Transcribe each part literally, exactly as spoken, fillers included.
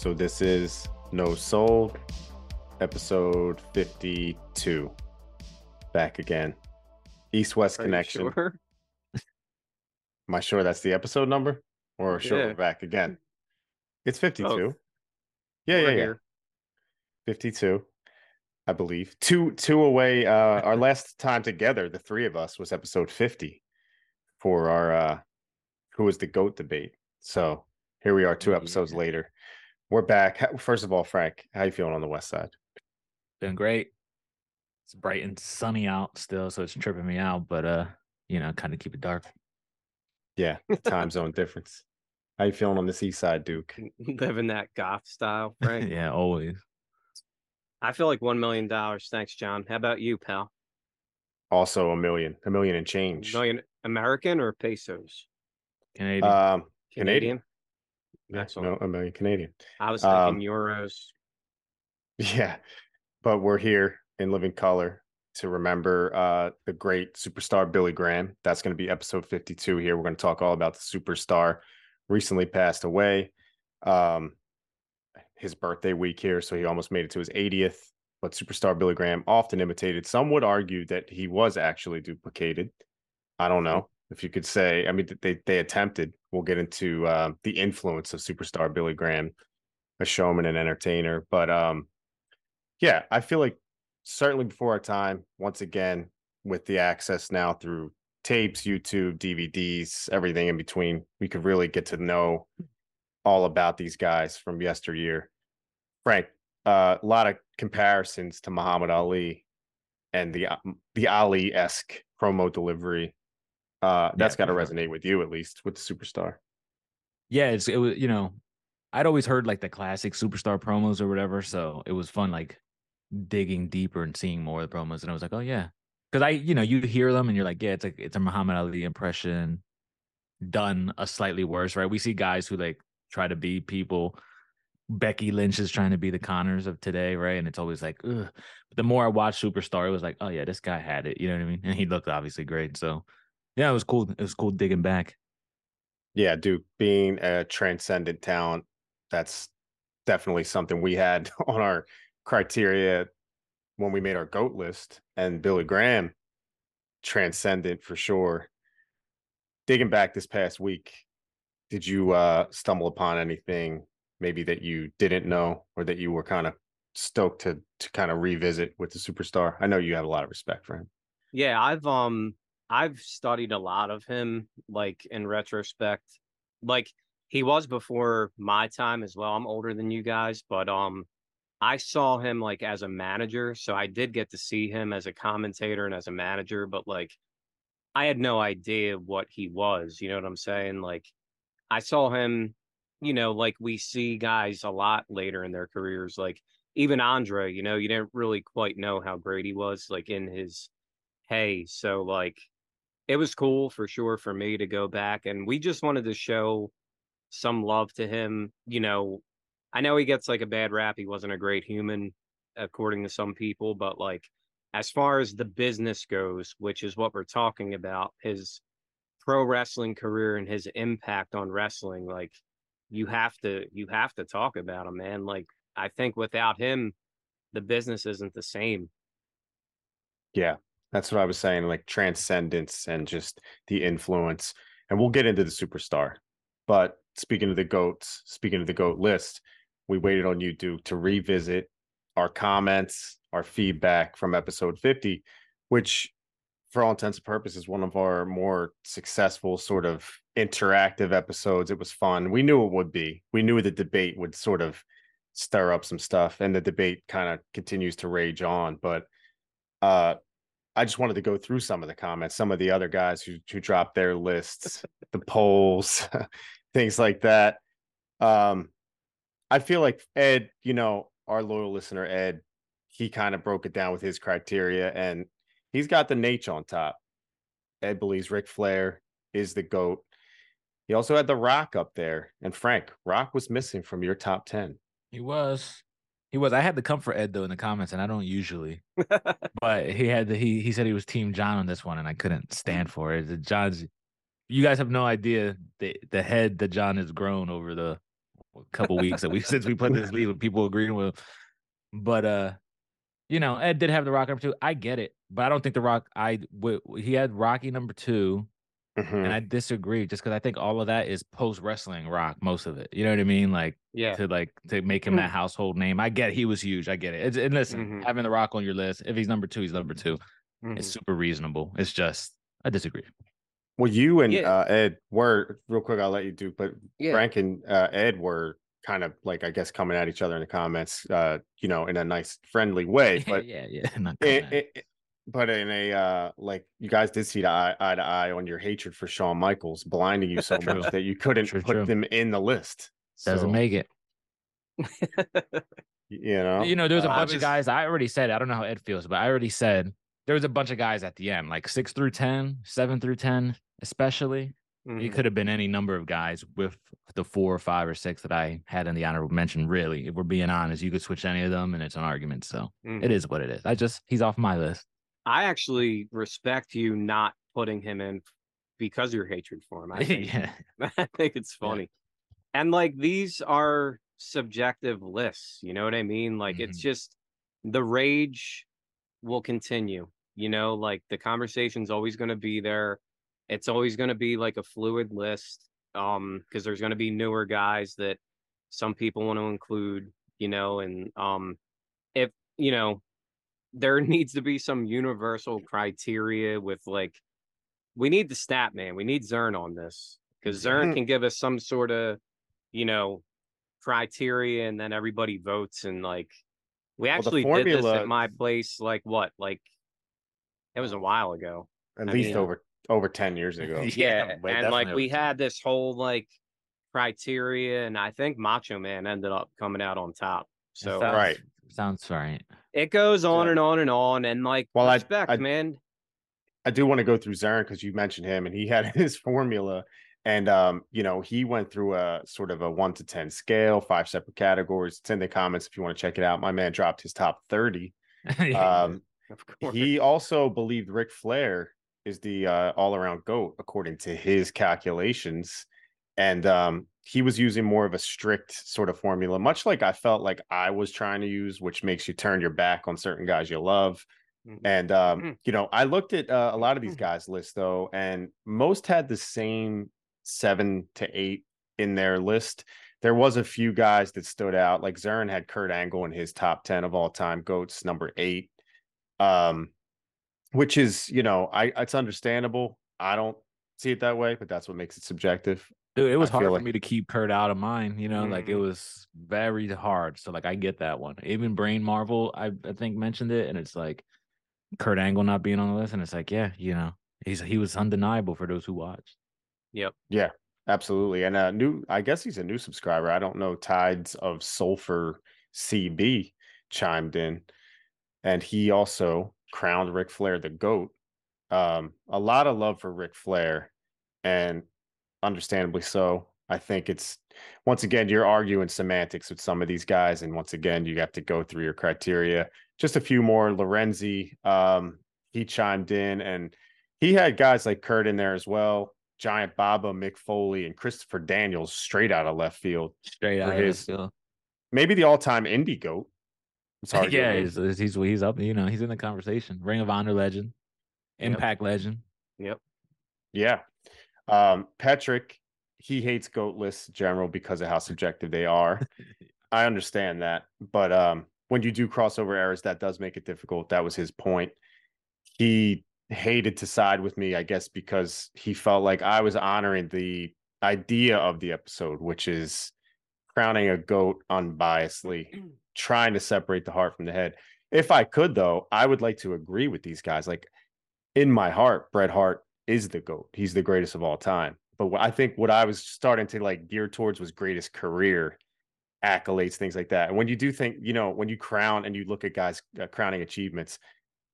So this is No Soul, episode fifty-two. Back again. East-West Are Connection. You sure? Am I sure that's the episode number? Or sure, yeah. We're back again. It's fifty-two. Oh. Yeah, yeah, yeah. Here. fifty-two, I believe. Two two away. Uh, our last time together, the three of us, was episode fifty for our uh, Who is the GOAT debate. So here we are two episodes yeah. later. We're back. First of all, Frank, how you feeling on the west side? Doing great. It's bright and sunny out still, so it's tripping me out, but uh, you know, kind of keep it dark. Yeah, time zone difference. How you feeling on this east side, Duke? Living that goth style, Frank. Yeah, always. I feel like one million dollars. Thanks, John. How about you, pal? Also a million. A million and change. A million American or pesos? Canadian. Um, Canadian. Canadian. That's no, a million Canadian. I was thinking um, euros. Yeah, but we're here in living color to remember uh, the great Superstar Billy Graham. That's going to be episode fifty-two here. We're going to talk all about the Superstar. Recently passed away. Um, his birthday week here, so he almost made it to his eightieth. But Superstar Billy Graham, often imitated. Some would argue that he was actually duplicated. I don't know. If you could say, I mean, they they attempted. We'll get into uh, the influence of Superstar Billy Graham, a showman and entertainer. But um, yeah, I feel like certainly before our time, once again, with the access now through tapes, YouTube, D V Ds, everything in between, we could really get to know all about these guys from yesteryear. Frank, uh, a lot of comparisons to Muhammad Ali and the, the Ali-esque promo delivery. Uh, that's yeah, got to resonate sure. with you, at least with the Superstar. Yeah, it's, it was, you know, I'd always heard like the classic Superstar promos or whatever. So it was fun, like digging deeper and seeing more of the promos. And I was like, oh, yeah, because I, you know, you hear them and you're like, yeah, it's like it's a Muhammad Ali impression done a slightly worse. Right. We see guys who like try to be people. Becky Lynch is trying to be the Connors of today. Right. And it's always like, ugh. But the more I watched Superstar, it was like, oh, yeah, this guy had it. You know what I mean? And he looked obviously great. So. Yeah, it was cool. It was cool digging back. Yeah, Duke, being a transcendent talent, that's definitely something we had on our criteria when we made our GOAT list. And Billy Graham, transcendent for sure. Digging back this past week, did you uh, stumble upon anything maybe that you didn't know or that you were kind of stoked to to kind of revisit with the Superstar? I know you have a lot of respect for him. Yeah, I've um. I've studied a lot of him, like, in retrospect. Like, he was before my time as well. I'm older than you guys, but um, I saw him, like, as a manager. So I did get to see him as a commentator and as a manager, but, like, I had no idea what he was. You know what I'm saying? Like, I saw him, you know, like, we see guys a lot later in their careers. Like, even Andre, you know, you didn't really quite know how great he was, like, in his hey. So, like, it was cool for sure for me to go back, and we just wanted to show some love to him. You know, I know he gets like a bad rap. He wasn't a great human, according to some people, but like as far as the business goes, which is what we're talking about, his pro wrestling career and his impact on wrestling, like you have to you have to talk about him, man. Like I think without him, the business isn't the same. Yeah. That's what I was saying, like transcendence and just the influence. And we'll get into the Superstar. But speaking of the GOATs, speaking of the GOAT list, we waited on you, Duke, to revisit our comments, our feedback from episode fifty, which for all intents and purposes is one of our more successful sort of interactive episodes. It was fun. We knew it would be. We knew the debate would sort of stir up some stuff, and the debate kind of continues to rage on. But uh I just wanted to go through some of the comments, some of the other guys who, who dropped their lists, the polls, things like that. Um, I feel like Ed, you know, our loyal listener, Ed, he kind of broke it down with his criteria, and he's got the Nate on top. Ed believes Ric Flair is the GOAT. He also had The Rock up there. And Frank, Rock was missing from your top ten. He was. He was. I had to come for Ed though in the comments, and I don't usually. But he had the, he he said he was Team John on this one, and I couldn't stand for it. John's, you guys have no idea the the head that John has grown over the couple weeks that we since we put this lead with people agreeing with him. But uh, you know, Ed did have the Rock number two. I get it, but I don't think the Rock. I w- he had Rocky number two, mm-hmm. and I disagree just because I think all of that is post wrestling Rock. Most of it, you know what I mean? Like yeah, to like to make him mm-hmm. that household name. I get it. He was huge. I get it. It's, and listen, mm-hmm. having the Rock on your list, if he's number two, he's number two. Mm-hmm. It's super reasonable. It's just I disagree. Well, you and yeah. uh, Ed were, real quick, I'll let you do, but yeah. Frank and uh, Ed were kind of like, I guess, coming at each other in the comments, uh, you know, in a nice, friendly way. But yeah, yeah. Not it, it, it, but in a, uh, like, you guys did see the eye, eye to eye on your hatred for Shawn Michaels, blinding you so much that you couldn't true, put true. them in the list. Doesn't so, make it. You know? You know, there's a uh, bunch just, of guys, I already said, I don't know how Ed feels, but I already said, there was a bunch of guys at the end, like six through ten, seven through ten, especially. Mm-hmm. It could have been any number of guys with the four or five or six that I had in the honorable mention, really. If we're being honest, you could switch any of them, and it's an argument. So mm-hmm. it is what it is. I just, he's off my list. I actually respect you not putting him in because of your hatred for him. I think, yeah. I think it's funny. Yeah. And, like, these are subjective lists. You know what I mean? Like, mm-hmm. it's just the rage will continue. You know, like, the conversation's always going to be there. It's always going to be like a fluid list, um, because there's going to be newer guys that some people want to include, you know, and um, if, you know, there needs to be some universal criteria with, like, we need the stat man, we need Zern on this, because Zern can give us some sort of, you know, criteria, and then everybody votes, and, like, we actually well, did this at my place, like, what, like, it was a while ago. At I least mean, over over ten years ago. Yeah. yeah and like we had this whole like criteria, and I think Macho Man ended up coming out on top. So sounds, right. Sounds right. It goes on yeah. and on and on. And like well, respect, I, I, man. I do want to go through Zarin because you mentioned him, and he had his formula. And um, you know, he went through a sort of a one to ten scale, five separate categories. It's in the comments if you want to check it out. My man dropped his top thirty. yeah. Um Of course. He also believed Ric Flair is the uh, all-around GOAT, according to his calculations. And um, he was using more of a strict sort of formula, much like I felt like I was trying to use, which makes you turn your back on certain guys you love. Mm-hmm. And, um, mm-hmm. you know, I looked at uh, a lot of these guys' lists, though, and most had the same seven to eight in their list. There was a few guys that stood out. Like Zern had Kurt Angle in his top ten of all time GOATs, number eight. Um, which is, you know, I it's understandable. I don't see it that way, but that's what makes it subjective. Dude, it was I hard for like... me to keep Kurt out of mine, you know, mm-hmm. like it was very hard. So like I get that one. Even Brain Marvel, I, I think mentioned it, and it's like Kurt Angle not being on the list, and it's like, yeah, you know, he's he was undeniable for those who watched. Yep. Yeah, absolutely. And uh new I guess he's a new subscriber. I don't know, Tides of Sulfur C B chimed in. And he also crowned Ric Flair the GOAT. Um, a lot of love for Ric Flair, and understandably so. I think it's, once again, you're arguing semantics with some of these guys, and once again, you have to go through your criteria. Just a few more. Lorenzi, um, he chimed in, and he had guys like Kurt in there as well. Giant Baba, Mick Foley, and Christopher Daniels straight out of left field. Straight out his, of field. Maybe the all-time indie GOAT. It's hard yeah, he's, he's he's up. You know, he's in the conversation. Ring of Honor legend, Impact yep. legend. Yep. Yeah. Um, Patrick, he hates GOAT lists in general because of how subjective they are. I understand that, but um, when you do crossover errors, that does make it difficult. That was his point. He hated to side with me, I guess, because he felt like I was honoring the idea of the episode, which is crowning a GOAT unbiasedly. Trying to separate the heart from the head. If I could, though, I would like to agree with these guys. Like, in my heart, Bret Hart is the GOAT. He's the greatest of all time. But what I think what I was starting to like gear towards was greatest career accolades, things like that. And when you do think, you know, when you crown and you look at guys uh, crowning achievements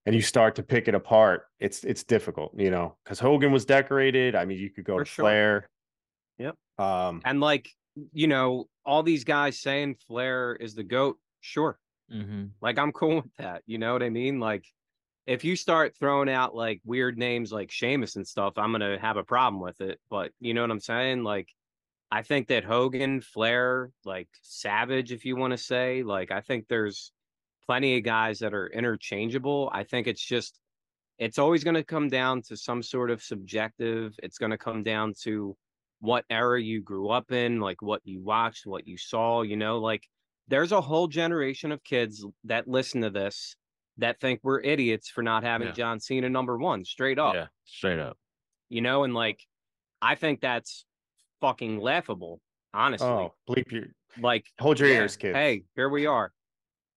and you start to pick it apart, it's it's difficult, you know, because Hogan was decorated. I mean, you could go For to sure. Flair. Yep. Um, and like, you know, all these guys saying Flair is the GOAT. Sure. Mm-hmm. Like, I'm cool with that. You know what I mean? Like, if you start throwing out like weird names like Sheamus and stuff, I'm going to have a problem with it. But you know what I'm saying? Like, I think that Hogan, Flair, like Savage, if you want to say, like, I think there's plenty of guys that are interchangeable. I think it's just, it's always going to come down to some sort of subjective. It's going to come down to what era you grew up in, like what you watched, what you saw, you know, like there's a whole generation of kids that listen to this that think we're idiots for not having yeah. John Cena number one, straight up. Yeah, straight up. You know, and like, I think that's fucking laughable, honestly. Oh, bleep your, like, hold your yeah, ears, kids. Hey, here we are.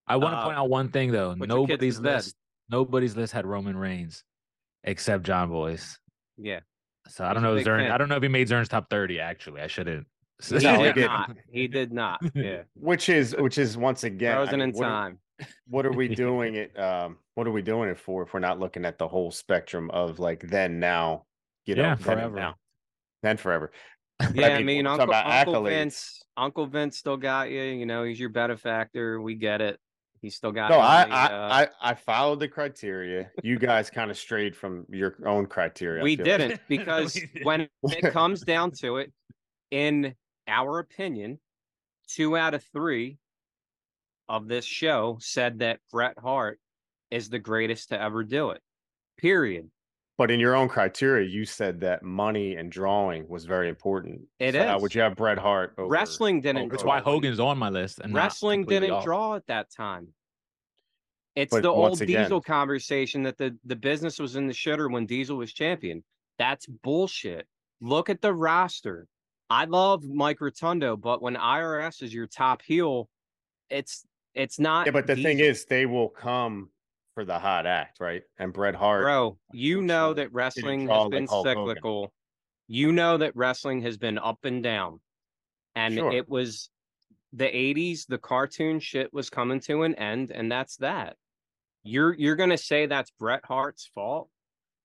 I want to uh, point out one thing, though. Nobody's list, nobody's list had Roman Reigns except John Boyce. Yeah. So I don't know, Zern, I don't know if he made Zern's top thirty, actually. I shouldn't. No, he did not. He did not. Yeah. Which is, which is once again, frozen in time. What are we doing it? Um, what are we doing it for if we're not looking at the whole spectrum of like then, now, you know, yeah, forever, then, now, then forever. Yeah, I mean, Uncle, Uncle Vince, Uncle Vince still got you. You know, he's your benefactor. We get it. He still got. No, I, the, I, uh... I, I followed the criteria. You guys kind of strayed from your own criteria. We didn't like. Because we didn't. When it comes down to it, in our opinion, two out of three of this show said that Bret Hart is the greatest to ever do it, period. But in your own criteria, you said that money and drawing was very important. It so is. How would you have Bret Hart over? Wrestling didn't. Over. That's why Hogan's on my list. And wrestling didn't off. Draw at that time. It's but the old again, Diesel conversation that the, the business was in the shitter when Diesel was champion. That's bullshit. Look at the roster. I love Mike Rotundo, but when I R S is your top heel, it's it's not. Yeah, but the Diesel. Thing is, they will come for the hot act, right? And Bret Hart, bro, you know that wrestling has been like cyclical. You know that wrestling has been up and down, and sure. It was the eighties. The cartoon shit was coming to an end, and that's that. You're you're gonna say that's Bret Hart's fault?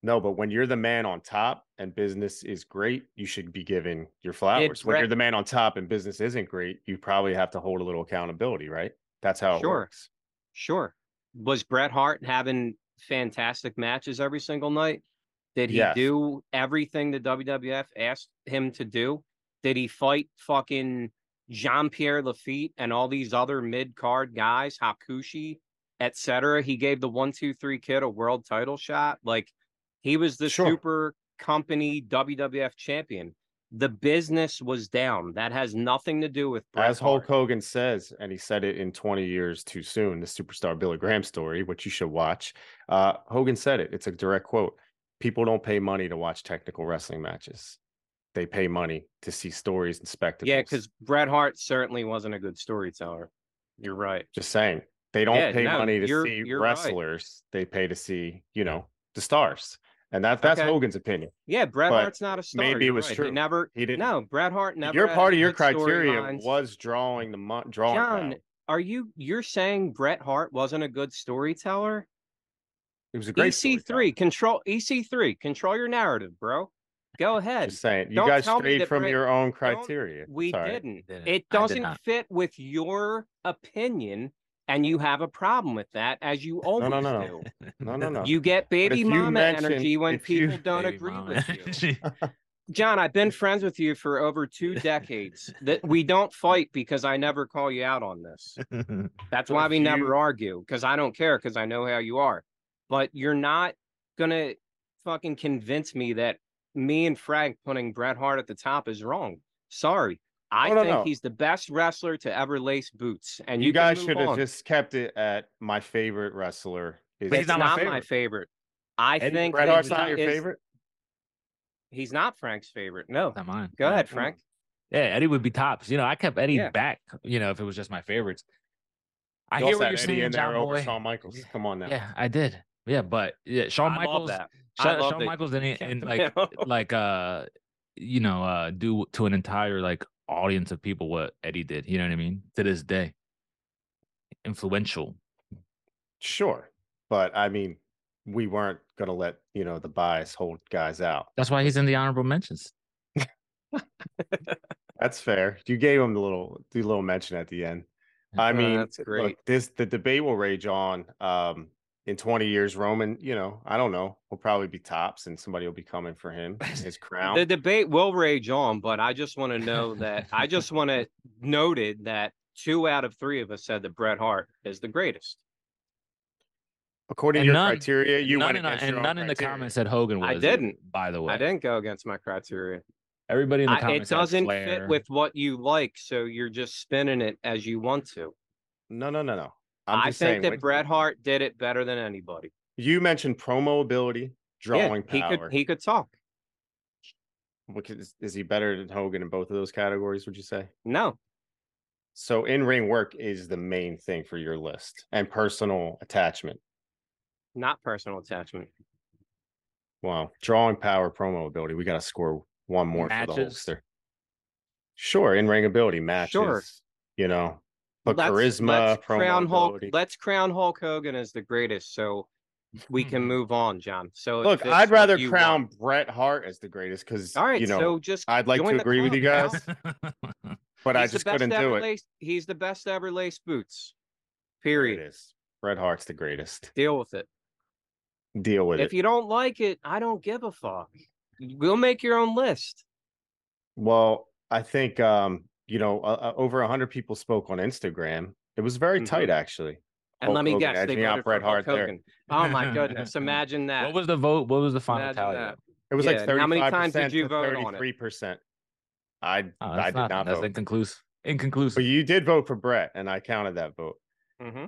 No, but when you're the man on top and business is great, you should be given your flowers. It's when Bret- you're the man on top and business isn't great, you probably have to hold a little accountability, right? That's how it sure. works. Sure. Was Bret Hart having fantastic matches every single night? Did he yes. do everything the W W F asked him to do? Did he fight fucking Jean-Pierre Lafitte and all these other mid-card guys, Hakushi, et cetera? He gave the one, two, three kid a world title shot. Like, he was the sure. super company W W F champion. The business was down. That has nothing to do with Bret As Hulk Hart. Hogan says, and he said it in twenty years too soon, the Superstar Billy Graham story, which you should watch. Uh, Hogan said it. It's a direct quote. People don't pay money to watch technical wrestling matches. They pay money to see stories and spectacles. Yeah, because Bret Hart certainly wasn't a good storyteller. You're right. Just saying. They don't yeah, pay no, money to you're, see you're wrestlers. Right. They pay to see, you know, the stars. And that, that's okay. Hogan's opinion. Yeah, Bret but Hart's not a star. Maybe it was right. true. He never, he didn't. No, Bret Hart never. Your part of your criteria was drawing the mo- drawing. John, down. Are you you're saying Bret Hart wasn't a good storyteller? It was a great E C three control. E C three control your narrative, bro. Go ahead. Just saying, you don't guys strayed from Bret, your own criteria. We didn't. didn't. It doesn't did fit with your opinion. And you have a problem with that, as you always no, no, no. do. No, no, no. You get baby mama energy when people you, don't agree mama. With you. John, I've been friends with you for over two decades. That we don't fight because I never call you out on this. That's why we never argue, because I don't care, because I know how you are. But you're not going to fucking convince me that me and Frank putting Bret Hart at the top is wrong. Sorry. I oh, no, think no. he's the best wrestler to ever lace boots. And you, you guys should have just kept it at my favorite wrestler. Is but he's not, not favorite. my favorite. I Eddie think Bret Hart's not your is... favorite. He's not Frank's favorite. No, not mine. Go yeah. ahead, Frank. Yeah, Eddie would be tops. You know, I kept Eddie yeah. back. You know, if it was just my favorites. I you hear what you're Eddie saying, in John there over Shawn Michaels. Yeah. Come on now. Yeah, I did. Yeah, but yeah, Shawn I Michaels. Love that. I love Shawn that. Michaels didn't and like like uh you know uh do to an entire like. audience of people what Eddie did, you know what I mean? To this day, influential, sure, but I mean, we weren't gonna let you know the bias hold guys out. That's why he's in the honorable mentions. That's fair. You gave him the little the little mention at the end. I mean, oh, that's great. Look, this the debate will rage on. Um, in twenty years, Roman, you know, I don't know, will probably be tops and somebody will be coming for him, his crown. The debate will rage on, but I just want to know that I just want to noted that two out of three of us said that Bret Hart is the greatest. According and to your none, criteria, you went in, against And your none in the comments said Hogan was. I didn't, by the way. I didn't go against my criteria. Everybody in the comments I, It doesn't fit with what you like, so you're just spinning it as you want to. No, no, no, no. I'm I think saying, that wait, Bret Hart did it better than anybody. You mentioned promo ability, drawing yeah, he power. Could, he could talk. Is, is he better than Hogan in both of those categories, would you say? No. So in-ring work is the main thing for your list, and personal attachment. Not personal attachment. Wow. Drawing power, promo ability. We got to score one more matches. For the holster. Sure. In-ring ability, matches. Sure. You know, but let's, charisma, let's promo crown Hulk, ability. Let's crown Hulk Hogan as the greatest so we can move on, John. So look, I'd rather crown want. Bret Hart as the greatest because, right, you know, so just I'd like to agree club, with you guys. But He's I just couldn't do it. Laced. He's the best ever laced boots. Period. It is. Bret Hart's the greatest. Deal with it. Deal with if it. If you don't like it, I don't give a fuck. We'll make your own list. Well, I think, um, you know, uh, over one hundred people spoke on Instagram. It was very mm-hmm. tight, actually. And Hulk let me Hogan, guess. They voted Bret Hart there. Oh, my goodness. Imagine that. What was the vote? What was the final Imagine tally? That. It was yeah. like thirty-five percent. How many times did you vote on it? thirty-three percent. I, oh, I did not, not vote. That's inconclusive. Inconclusive. But you did vote for Bret, and I counted that vote. Mm-hmm.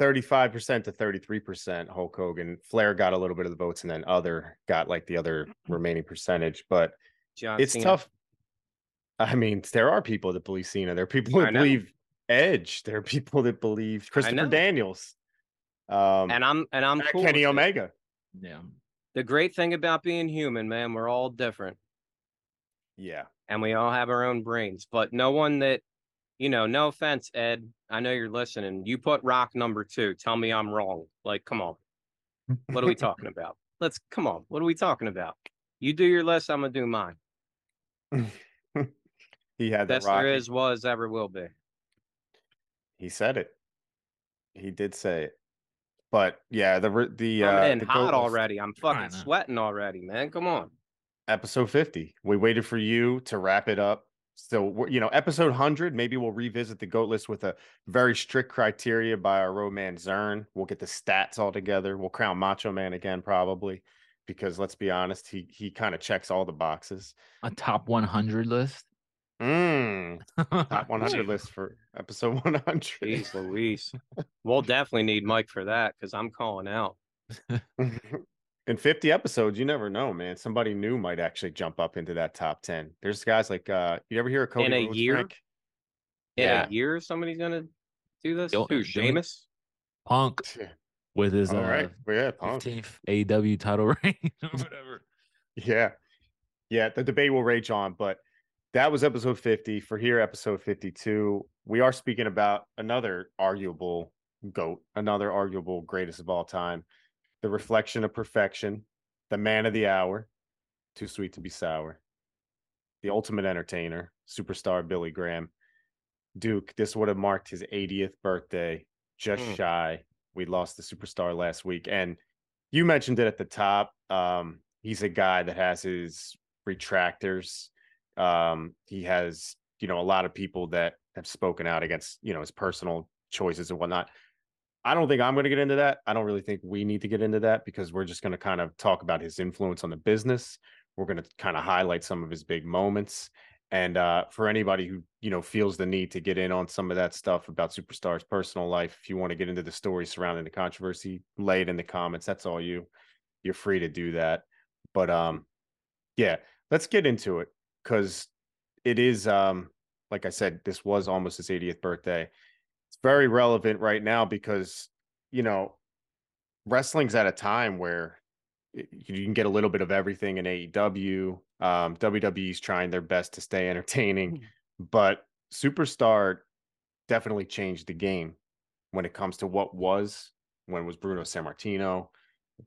thirty-five percent to thirty-three percent Hulk Hogan. Flair got a little bit of the votes and then other got like the other remaining percentage. But John it's Cena. Tough. I mean, there are people that believe Cena. There are people that believe Edge. There are people that believe Christopher Daniels. Um, and I'm and I'm cool Kenny Omega. It. Yeah. The great thing about being human, man, we're all different. Yeah. And we all have our own brains, but no one that, you know, no offense, Ed. I know you're listening. You put Rock number two. Tell me I'm wrong. Like, come on. What are we talking about? Let's come on. What are we talking about? You do your list. I'm going to do mine. He had that. Best there is, was, ever will be. He said it. He did say it. But yeah, the, the, I'm uh, in the hot already. I'm fucking sweating already, man. Come on. Episode fifty. We waited for you to wrap it up. So, you know, episode one hundred, maybe we'll revisit the GOAT list with a very strict criteria by our road man, Zern. We'll get the stats all together. We'll crown Macho Man again, probably, because let's be honest, he he kind of checks all the boxes. A top one hundred list? Mm. Top one hundred list for episode one hundred. Jeez Louise. We'll definitely need Mike for that, because I'm calling out. In fifty episodes, you never know, man. Somebody new might actually jump up into that top ten. There's guys like, uh, you ever hear a Cody Rhodes? In a year? In yeah. a year, somebody's going to do this? Yo, Who, Sheamus? Punk with his All uh, right. yeah, Punk. fifteenth A E W title reign or whatever. Yeah. Yeah, the debate will rage on, but that was episode fifty. For here, episode fifty-two, we are speaking about another arguable GOAT, another arguable greatest of all time. The reflection of perfection, the man of the hour, too sweet to be sour, the ultimate entertainer, Superstar Billy Graham. Duke, this would have marked his eightieth birthday, just mm. shy. We lost the Superstar last week. And you mentioned it at the top. Um, he's a guy that has his retractors. Um, he has, you know, a lot of people that have spoken out against, you know, his personal choices and whatnot. I don't think I'm going to get into that. I don't really think we need to get into that because we're just going to kind of talk about his influence on the business. We're going to kind of highlight some of his big moments. And uh, for anybody who, you know, feels the need to get in on some of that stuff about Superstar's personal life, if you want to get into the story surrounding the controversy, lay it in the comments. That's all you. You're free to do that. But um, yeah, let's get into it because it is, um, like I said, this was almost his eightieth birthday. It's very relevant right now because, you know, wrestling's at a time where you can get a little bit of everything in A E W. Um, W W E's trying their best to stay entertaining, but Superstar definitely changed the game when it comes to what was, when was Bruno Sammartino,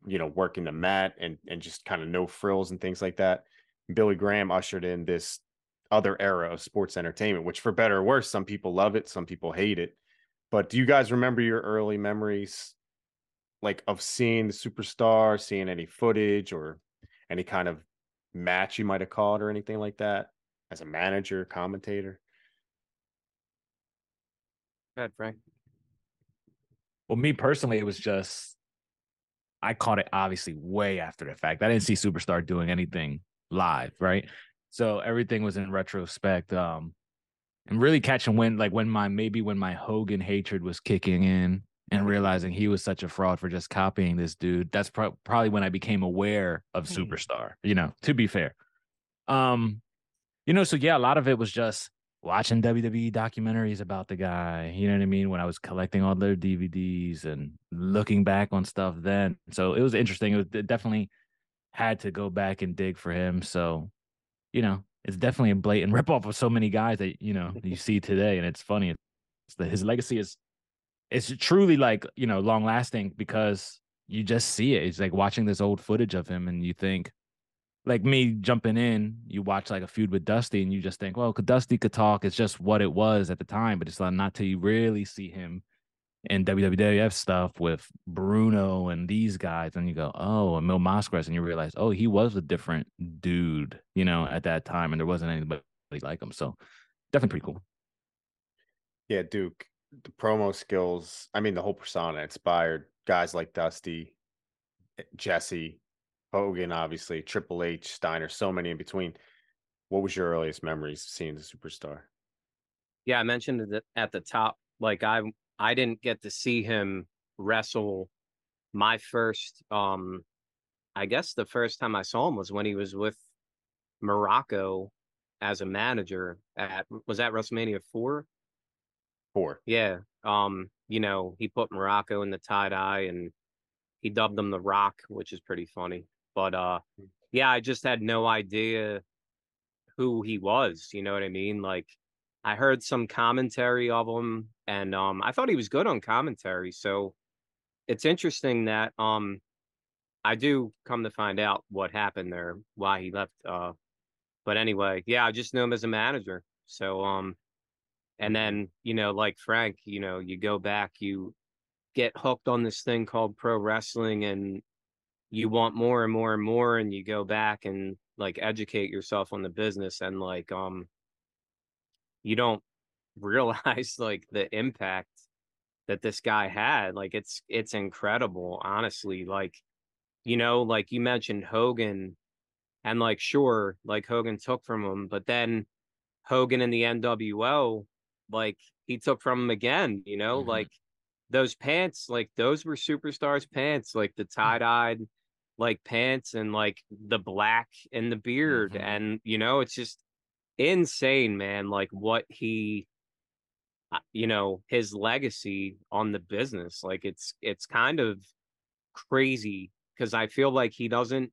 you know, working the mat and, and just kind of no frills and things like that. Billy Graham ushered in this other era of sports entertainment, which for better or worse, some people love it, some people hate it. But do you guys remember your early memories like of seeing the Superstar, seeing any footage or any kind of match you might have called or anything like that as a manager, commentator? Go ahead, Frank. Well, me personally, it was just, I caught it obviously way after the fact. I didn't see Superstar doing anything live, right? So everything was in retrospect. Um, and really catching when, like when my, maybe when my Hogan hatred was kicking in and realizing he was such a fraud for just copying this dude. That's pro- probably when I became aware of Superstar, you know, to be fair. Um, you know, so yeah, a lot of it was just watching W W E documentaries about the guy, you know what I mean? When I was collecting all their D V Ds and looking back on stuff then. So it was interesting. It was it definitely had to go back and dig for him. So, you know, it's definitely a blatant ripoff of so many guys that, you know, you see today. And it's funny. It's the, his legacy is, it's truly like, you know, long lasting because you just see it. It's like watching this old footage of him and you think, like me jumping in, you watch like a feud with Dusty and you just think, well, Dusty could talk. It's just what it was at the time, but it's not till you really see him in W W F stuff with Bruno and these guys. And you go, oh, and Mil Mascaras. And you realize, oh, he was a different dude, you know, at that time. And there wasn't anybody like him. So definitely pretty cool. Yeah, Duke. The promo skills, I mean, the whole persona inspired guys like Dusty, Jesse, Hogan, obviously, Triple H, Steiner, so many in between. What was your earliest memories of seeing the Superstar? Yeah, I mentioned it at the top. Like, I I didn't get to see him wrestle. My first, um, I guess the first time I saw him was when he was with Morocco as a manager at, was that WrestleMania four? Four. Yeah. Um, you know, he put Morocco in the tie-dye and he dubbed him The Rock, which is pretty funny. But, uh, yeah, I just had no idea who he was. You know what I mean? Like, I heard some commentary of him, and um, I thought he was good on commentary. So it's interesting that um, I do come to find out what happened there, why he left. Uh, but anyway, yeah, I just knew him as a manager. So, um, and then, you know, like Frank, you know, you go back, you get hooked on this thing called pro wrestling and you want more and more and more. And you go back and like educate yourself on the business. And like, um, you don't realize like the impact that this guy had. Like, it's, it's incredible, honestly. Like, you know, like you mentioned Hogan and like, sure, like Hogan took from him, but then Hogan and the N W O, like he took from him again, you know, mm-hmm. like those pants, like those were Superstar's pants, like the tie-dyed like pants and like the black and the beard. Mm-hmm. And, you know, it's just insane, man. Like what he, you know, his legacy on the business, like it's, it's kind of crazy because I feel like he doesn't,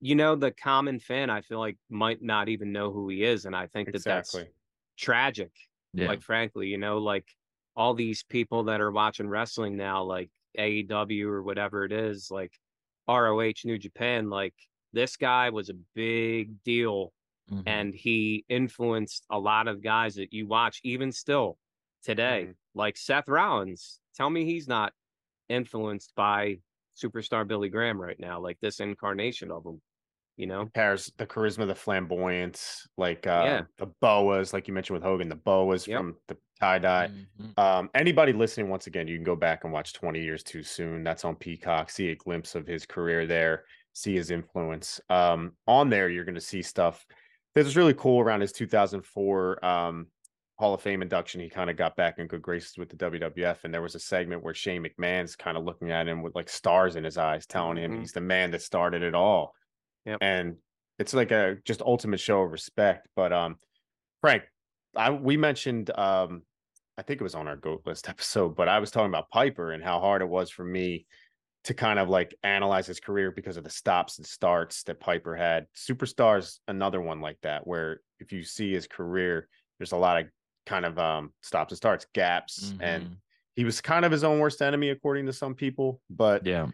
you know, the common fan, I feel like might not even know who he is. And I think that exactly. that's tragic. Yeah. Like, frankly, you know, like all these people that are watching wrestling now, like A E W or whatever it is, like R O H, New Japan, like this guy was a big deal. Mm-hmm. And he influenced a lot of guys that you watch even still today, mm-hmm. like Seth Rollins. Tell me he's not influenced by Superstar Billy Graham right now, like this incarnation of him. You know, Paris, the charisma, the flamboyance, like uh, yeah. the boas, like you mentioned with Hogan, the boas yep. from the tie dye. Mm-hmm. Um, anybody listening, once again, you can go back and watch twenty years Too Soon. That's on Peacock. See a glimpse of his career there. See his influence um, on there. You're going to see stuff that was really cool around his two thousand four um, Hall of Fame induction. He kind of got back in good graces with the W W F, and there was a segment where Shane McMahon's kind of looking at him with like stars in his eyes, telling him mm-hmm. he's the man that started it all. Yep. And it's like a just ultimate show of respect. But um, Frank, I, we mentioned, um, I think it was on our GOAT list episode, but I was talking about Piper and how hard it was for me to kind of like analyze his career because of the stops and starts that Piper had. Superstar's another one like that, where if you see his career, there's a lot of kind of um, stops and starts, gaps. Mm-hmm. And he was kind of his own worst enemy, according to some people. But yeah.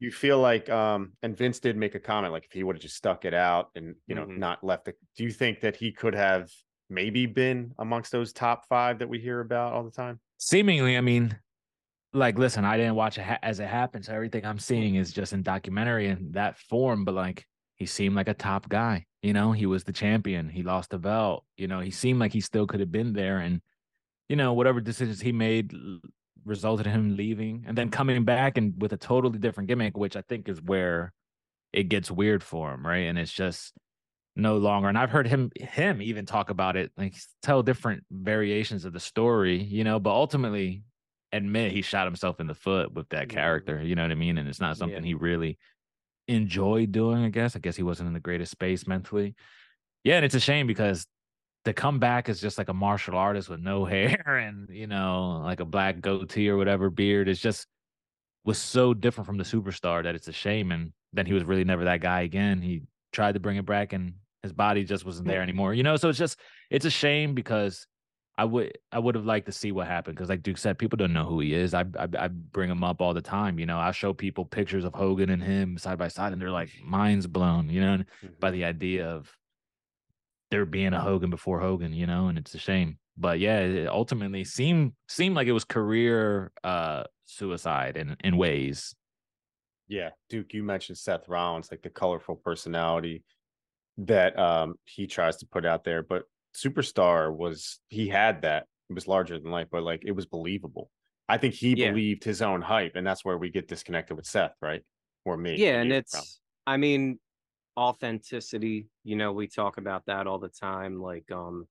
You feel like, um, and Vince did make a comment, like if he would have just stuck it out and, you know, mm-hmm. not left it. Do you think that he could have maybe been amongst those top five that we hear about all the time? Seemingly. I mean, like, listen, I didn't watch it ha- as it happened, so everything I'm seeing is just in documentary in that form. But like, he seemed like a top guy, you know. He was the champion. He lost the belt, you know. He seemed like he still could have been there, and you know, whatever decisions he made resulted in him leaving and then coming back and with a totally different gimmick, which I think is where it gets weird for him, right? And it's just no longer. And I've heard him him even talk about it, like tell different variations of the story, you know, but ultimately admit he shot himself in the foot with that character, you know what I mean? And it's not something yeah. he really enjoyed doing, I guess. I guess he wasn't in the greatest space mentally. Yeah, and it's a shame because the comeback is just like a martial artist with no hair and, you know, like a black goatee or whatever beard. It's just was so different from the superstar that it's a shame. And then he was really never that guy again. He tried to bring it back and his body just wasn't there anymore, you know? So it's just, it's a shame because I would, I would have liked to see what happened. Cause like Duke said, people don't know who he is. I, I, I bring him up all the time. You know, I show people pictures of Hogan and him side by side and they're like minds blown, you know, mm-hmm. by the idea of there being a Hogan before Hogan, you know, and it's a shame. But yeah, it ultimately seemed seemed like it was career uh, suicide in, in ways. Yeah, Duke, you mentioned Seth Rollins, like the colorful personality that um, he tries to put out there. But Superstar was, he had that. It was larger than life, but like it was believable. I think he yeah. believed his own hype, and that's where we get disconnected with Seth, right? Or me. Yeah, and it's, problem. I mean... authenticity, you know, we talk about that all the time. Like um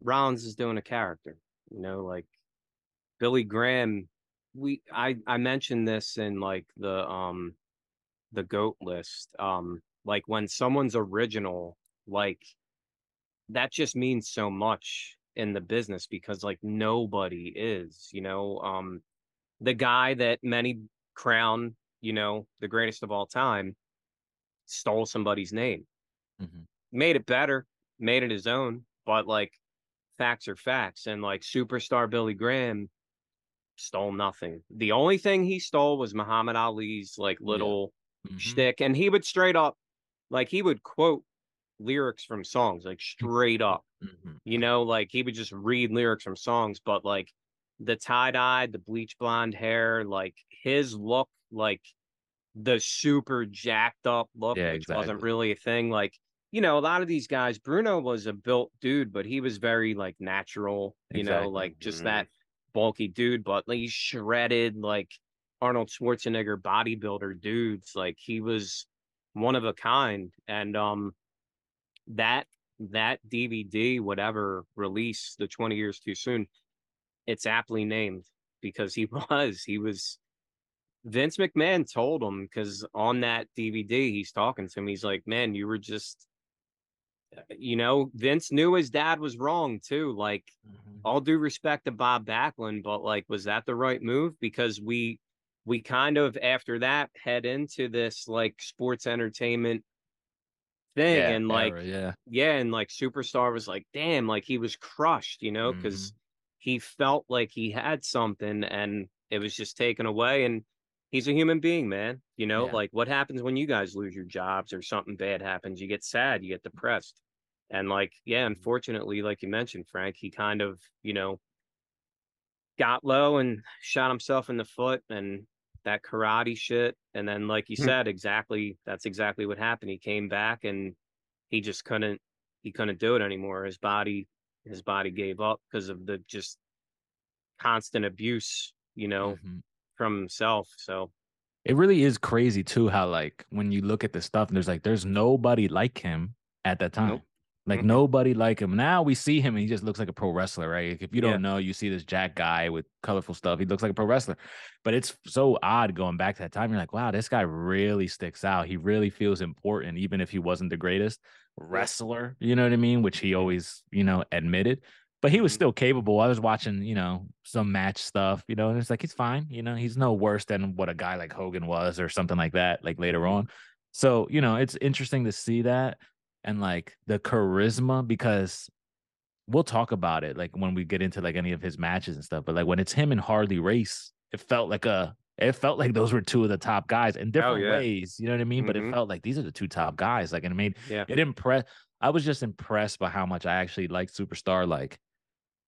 Rollins is doing a character, you know, like Billy Graham. We I I mentioned this in like the um the GOAT list. Um like when someone's original, like that just means so much in the business because like nobody is, you know, um the guy that many crown, you know, the greatest of all time, stole somebody's name, mm-hmm. made it better, made it his own, but like facts are facts. And like Superstar Billy Graham stole nothing. The only thing he stole was Muhammad Ali's like little yeah. mm-hmm. shtick. And he would straight up, like he would quote lyrics from songs, like straight up, mm-hmm. you know, like he would just read lyrics from songs, but like the tie-dye, the bleach blonde hair, like his look, like the super jacked up look, yeah, which exactly. wasn't really a thing. Like, you know, a lot of these guys, Bruno was a built dude, but he was very like natural, you exactly. know, like just mm-hmm. that bulky dude, but like he shredded like Arnold Schwarzenegger bodybuilder dudes. Like he was one of a kind. And um that that D V D, whatever release, the twenty years too soon, it's aptly named because he was, he was Vince McMahon told him, because on that D V D, he's talking to him. He's like, man, you were just, you know, Vince knew his dad was wrong, too. Like, mm-hmm. all due respect to Bob Backlund, but, like, was that the right move? Because we we kind of, after that, head into this, like, sports entertainment thing. Yeah, and, like, era, yeah. yeah, and, like, Superstar was like, damn, like, he was crushed, you know, because mm-hmm. he felt like he had something, and it was just taken away. And he's a human being, man. You know, yeah. like what happens when you guys lose your jobs or something bad happens? You get sad, you get depressed. And like, yeah, unfortunately, like you mentioned, Frank, he kind of, you know, got low and shot himself in the foot and that karate shit. And then, like you said, exactly, that's exactly what happened. He came back and he just couldn't, he couldn't do it anymore. His body, his body gave up because of the just constant abuse, you know. Mm-hmm. from himself. So it really is crazy too how like when you look at this stuff and there's like there's nobody like him at that time. Nope. Like mm-hmm. nobody like him. Now we see him and he just looks like a pro wrestler, right? Like, if you don't yeah. know, you see this jack guy with colorful stuff, he looks like a pro wrestler. But it's so odd going back to that time. You're like, wow, this guy really sticks out. He really feels important even if he wasn't the greatest wrestler, you know what I mean, which he always, you know, admitted. But he was still capable. I was watching, you know, some match stuff, you know, and it's like, he's fine. You know, he's no worse than what a guy like Hogan was or something like that, like later on. So, you know, it's interesting to see that and like the charisma, because we'll talk about it like when we get into like any of his matches and stuff. But like when it's him and Harley Race, it felt like a it felt like those were two of the top guys in different oh, yeah. ways. You know what I mean? Mm-hmm. But it felt like these are the two top guys. Like, and it made yeah. it impressed. I was just impressed by how much I actually liked Superstar. Like,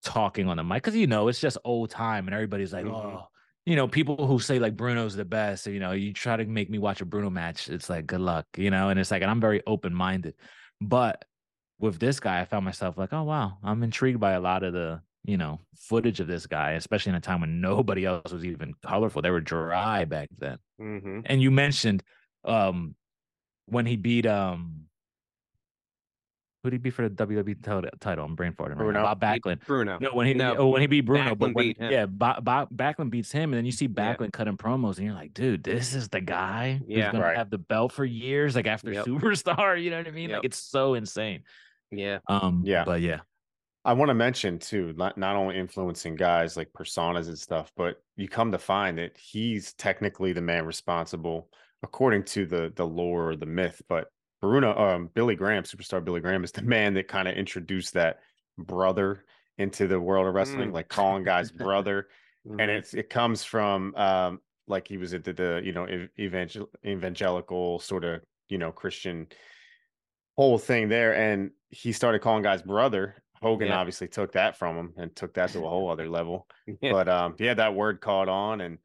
talking on the mic, because you know it's just old time and everybody's like, mm-hmm. oh, you know, people who say like Bruno's the best, you know, you try to make me watch a Bruno match, it's like, good luck, you know, and it's like, and I'm very open-minded. But with this guy, I found myself like, oh, wow, I'm intrigued by a lot of the, you know, footage of this guy, especially in a time when nobody else was even colorful. They were dry back then. Mm-hmm. And you mentioned um, when he beat, um, who'd he beat for the W W E title? I'm brain farting. Right? Bob Backlund. Bruno. No, when he no. Oh, when he beat Bruno. Backlund but when, beat him. Yeah, Bob, Bob Backlund beats him, and then you see Backlund yeah. cutting promos, and you're like, dude, this is the guy who's yeah, gonna right. have the belt for years, like after yep. Superstar. You know what I mean? Yep. Like it's so insane. Yeah. Um. Yeah. But yeah, I want to mention too, not not only influencing guys like personas and stuff, but you come to find that he's technically the man responsible, according to the the lore or the myth, but. Bruno, um, Billy Graham, Superstar Billy Graham, is the man that kind of introduced that brother into the world of wrestling, mm. like calling guys brother, mm. and it's it comes from um, like he was at the, the you know evangel- evangelical sort of you know Christian whole thing there, and he started calling guys brother. Hogan yeah. obviously took that from him and took that to a whole other level, yeah. but um, yeah, that word caught on, and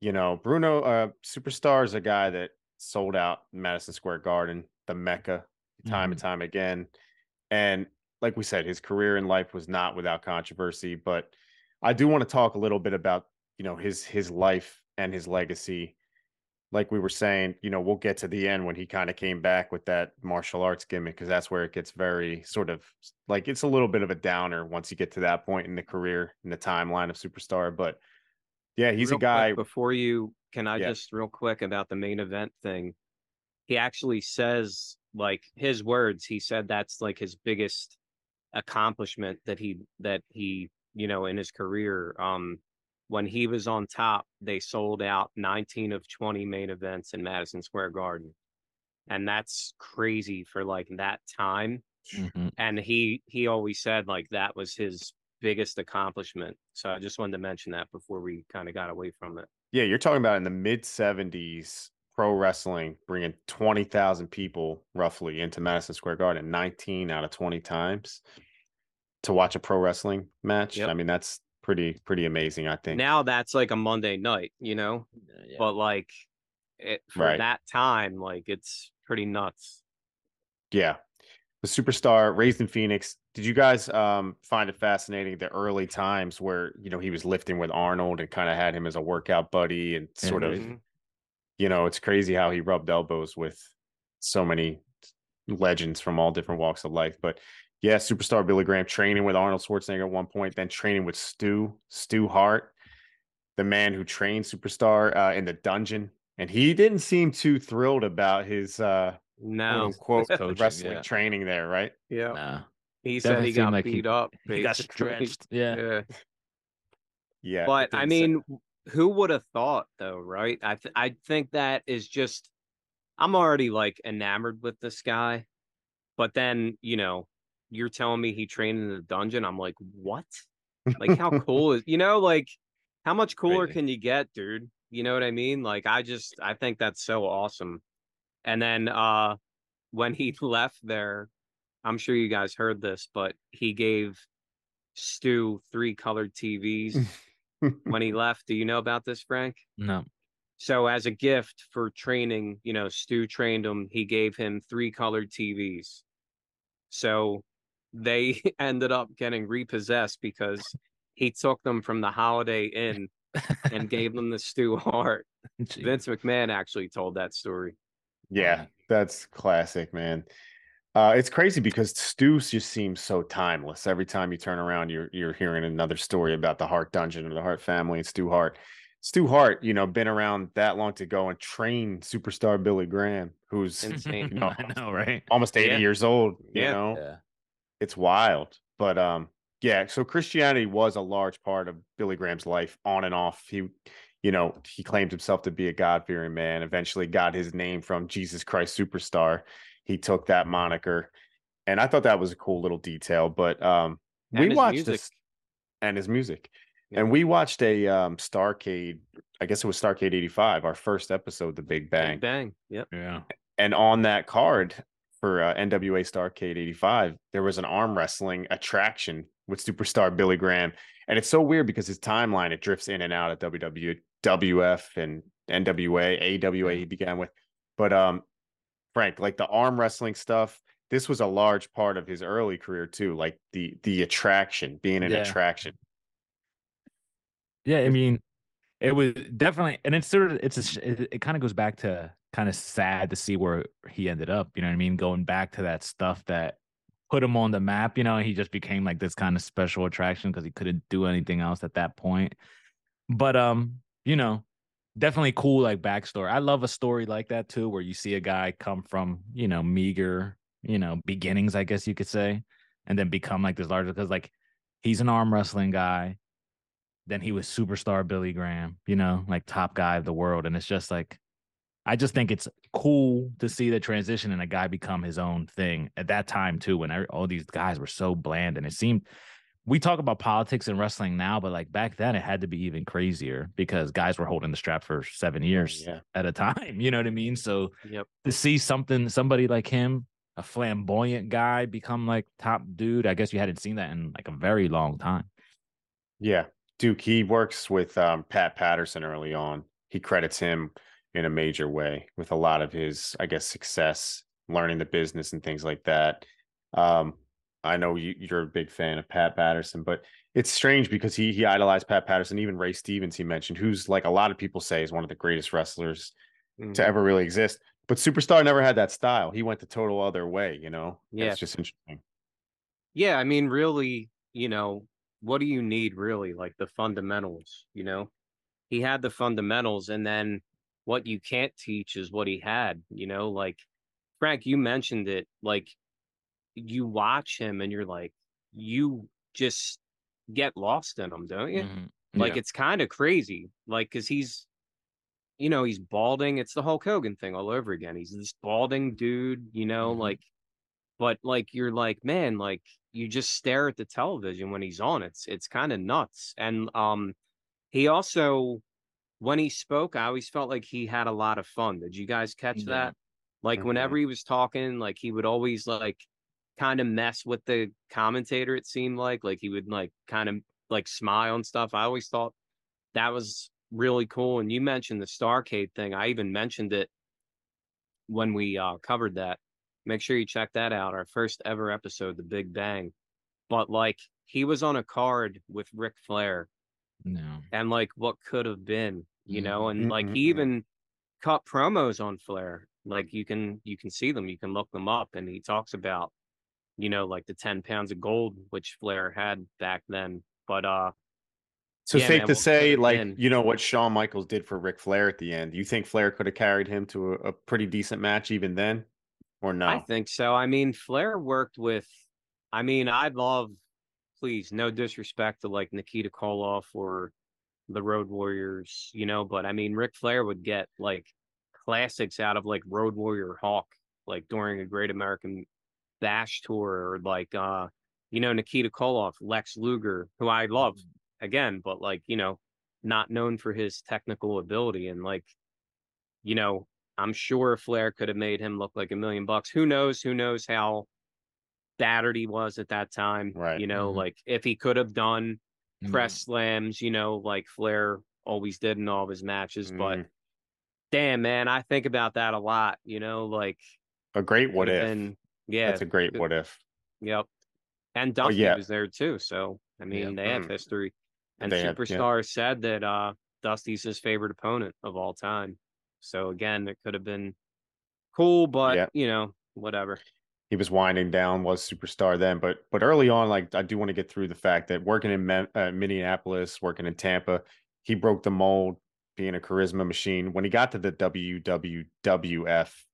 you know Bruno, uh, Superstar is a guy that. Sold out Madison Square Garden, the Mecca, time mm-hmm. and time again. And like we said, his career in life was not without controversy, but I do want to talk a little bit about, you know, his, his life and his legacy. Like we were saying, you know, we'll get to the end when he kind of came back with that martial arts gimmick, because that's where it gets very sort of like, it's a little bit of a downer once you get to that point in the career and the timeline of Superstar. But yeah, he's real a guy before you. Can I yeah. just real quick about the main event thing? He actually says, like his words, he said that's like his biggest accomplishment that he that he, you know, in his career. Um, when he was on top, they sold out nineteen of twenty main events in Madison Square Garden. And that's crazy for like that time. Mm-hmm. And he he always said like that was his biggest accomplishment. So I just wanted to mention that before we kind of got away from it. Yeah, you're talking about in the mid seventies, pro wrestling bringing twenty thousand people roughly into Madison Square Garden nineteen out of twenty times to watch a pro wrestling match. Yep. I mean, that's pretty, pretty amazing, I think. Now that's like a Monday night, you know? Yeah. But like it, for right. that time, like it's pretty nuts. Yeah. The Superstar, raised in Phoenix. Did you guys um, find it fascinating the early times where, you know, he was lifting with Arnold and kind of had him as a workout buddy and sort mm-hmm. of, you know, it's crazy how he rubbed elbows with so many legends from all different walks of life. But yeah, Superstar Billy Graham training with Arnold Schwarzenegger at one point, then training with Stu, Stu Hart, the man who trained Superstar uh, in the dungeon. And he didn't seem too thrilled about his... Uh, No, quote coaching, wrestling yeah. training there, right? Yeah, nah. He said he got like beat he, up, basically. He got stretched. Yeah, yeah. yeah but I mean, so. Who would have thought, though, right? I th- I think that is just. I'm already like enamored with this guy, but then you know, you're telling me he trained in the dungeon. I'm like, what? Like, how cool is you know, like, how much cooler really? Can you get, dude? You know what I mean? Like, I just I think that's so awesome. And then uh, when he left there, I'm sure you guys heard this, but he gave Stu three colored T Vs when he left. Do you know about this, Frank? No. So as a gift for training, you know, Stu trained him. He gave him three colored T Vs. So they ended up getting repossessed because he took them from the Holiday Inn and gave them to Stu Hart. Jeez. Vince McMahon actually told that story. Yeah, that's classic, man. Uh, it's crazy because Stu just seems so timeless. Every time you turn around, you're you're hearing another story about the Hart Dungeon or the Hart family and Stu Hart. Stu Hart, you know, been around that long to go and train Superstar Billy Graham, who's insane. You know, I know, right? Almost eighty yeah. years old. You yeah. know, yeah. It's wild. But um, yeah. So Christianity was a large part of Billy Graham's life, on and off. He. You know, he claimed himself to be a God-fearing man, eventually got his name from Jesus Christ Superstar. He took that moniker. And I thought that was a cool little detail. But um, we watched music. this and his music. Yeah. And we watched a um, Starcade. I guess it was Starcade eighty-five, our first episode, The Big Bang. Big Bang. Yep. Yeah. And on that card for uh, N W A Starcade eighty-five, there was an arm wrestling attraction with Superstar Billy Graham. And it's so weird because his timeline, it drifts in and out at W W F and N W A, A W A he began with. But um, Frank, like the arm wrestling stuff, this was a large part of his early career too. Like the the attraction, being an yeah. attraction. Yeah, I mean, it was definitely, and it's sort of, it's a, it, it kind of goes back to kind of sad to see where he ended up. You know what I mean? Going back to that stuff that put him on the map. You know, he just became like this kind of special attraction because he couldn't do anything else at that point. But um, you know, definitely cool like backstory. I love a story like that too, where you see a guy come from, you know, meager, you know, beginnings, I guess you could say, and then become like this larger, because like he's an arm wrestling guy. Then he was Superstar Billy Graham, you know, like top guy of the world. And it's just like, I just think it's cool to see the transition and a guy become his own thing at that time too, when I, all these guys were so bland. And it seemed, we talk about politics and wrestling now, but like back then it had to be even crazier because guys were holding the strap for seven years yeah. at a time. You know what I mean? So yep. to see something, somebody like him, a flamboyant guy, become like top dude, I guess you hadn't seen that in like a very long time. Yeah. Duke, he works with um, Pat Patterson early on. He credits him in a major way with a lot of his, I guess, success, learning the business and things like that. Um, I know you, you're a big fan of Pat Patterson, but it's strange because he he idolized Pat Patterson, even Ray Stevens he mentioned, who's like a lot of people say is one of the greatest wrestlers mm-hmm. to ever really exist. But Superstar never had that style. He went the total other way, you know? Yeah. It's just interesting. Yeah, I mean, really, you know, what do you need really? Like the fundamentals, you know, he had the fundamentals, and then what you can't teach is what he had, you know, like Frank, you mentioned it, like you watch him and you're like, you just get lost in him, don't you? Mm-hmm. Like, yeah. it's kind of crazy. Like, cause he's, you know, he's balding. It's the Hulk Hogan thing all over again. He's this balding dude, you know, mm-hmm. like, but like, you're like, man, like, you just stare at the television when he's on. It's it's kind of nuts. And um, he also, when he spoke, I always felt like he had a lot of fun. Did you guys catch yeah. that? Like, mm-hmm. whenever he was talking, like, he would always, like, kind of mess with the commentator, it seemed like. Like, he would, like, kind of, like, smile and stuff. I always thought that was really cool. And you mentioned the Starcade thing. I even mentioned it when we uh, covered that. Make sure you check that out. Our first ever episode, The Big Bang. But like he was on a card with Ric Flair. No. And like what could have been, you know, and mm-hmm. like he even cut promos on Flair. Like you can you can see them, you can look them up, and he talks about, you know, like the ten pounds of gold which Flair had back then. But uh so yeah, safe man, to say, like, been. you know, what Shawn Michaels did for Ric Flair at the end. You think Flair could have carried him to a, a pretty decent match even then? Or no? I think so. I mean, Flair worked with, I mean, I love, please, no disrespect to like Nikita Koloff or the Road Warriors, you know, but I mean, Ric Flair would get like classics out of like Road Warrior Hawk, like during a Great American Bash tour, or like, uh, you know, Nikita Koloff, Lex Luger, who I love again, but like, you know, not known for his technical ability. And like, you know, I'm sure Flair could have made him look like a million bucks. Who knows? Who knows how battered he was at that time? Right. You know, mm-hmm. like if he could have done mm-hmm. press slams, you know, like Flair always did in all of his matches. Mm-hmm. But damn, man, I think about that a lot. You know, like a great what if. Been, yeah, that's a great what if. Yep. And Dusty oh, yeah. was there too. So I mean, yeah. they have history. And they Superstar have, yeah. said that uh, Dusty's his favorite opponent of all time. So again, it could have been cool, but yeah. you know, whatever. He was winding down, was Superstar then, but but early on, like I do want to get through the fact that working in uh, Minneapolis, working in Tampa, he broke the mold, being a charisma machine. When he got to the W W F,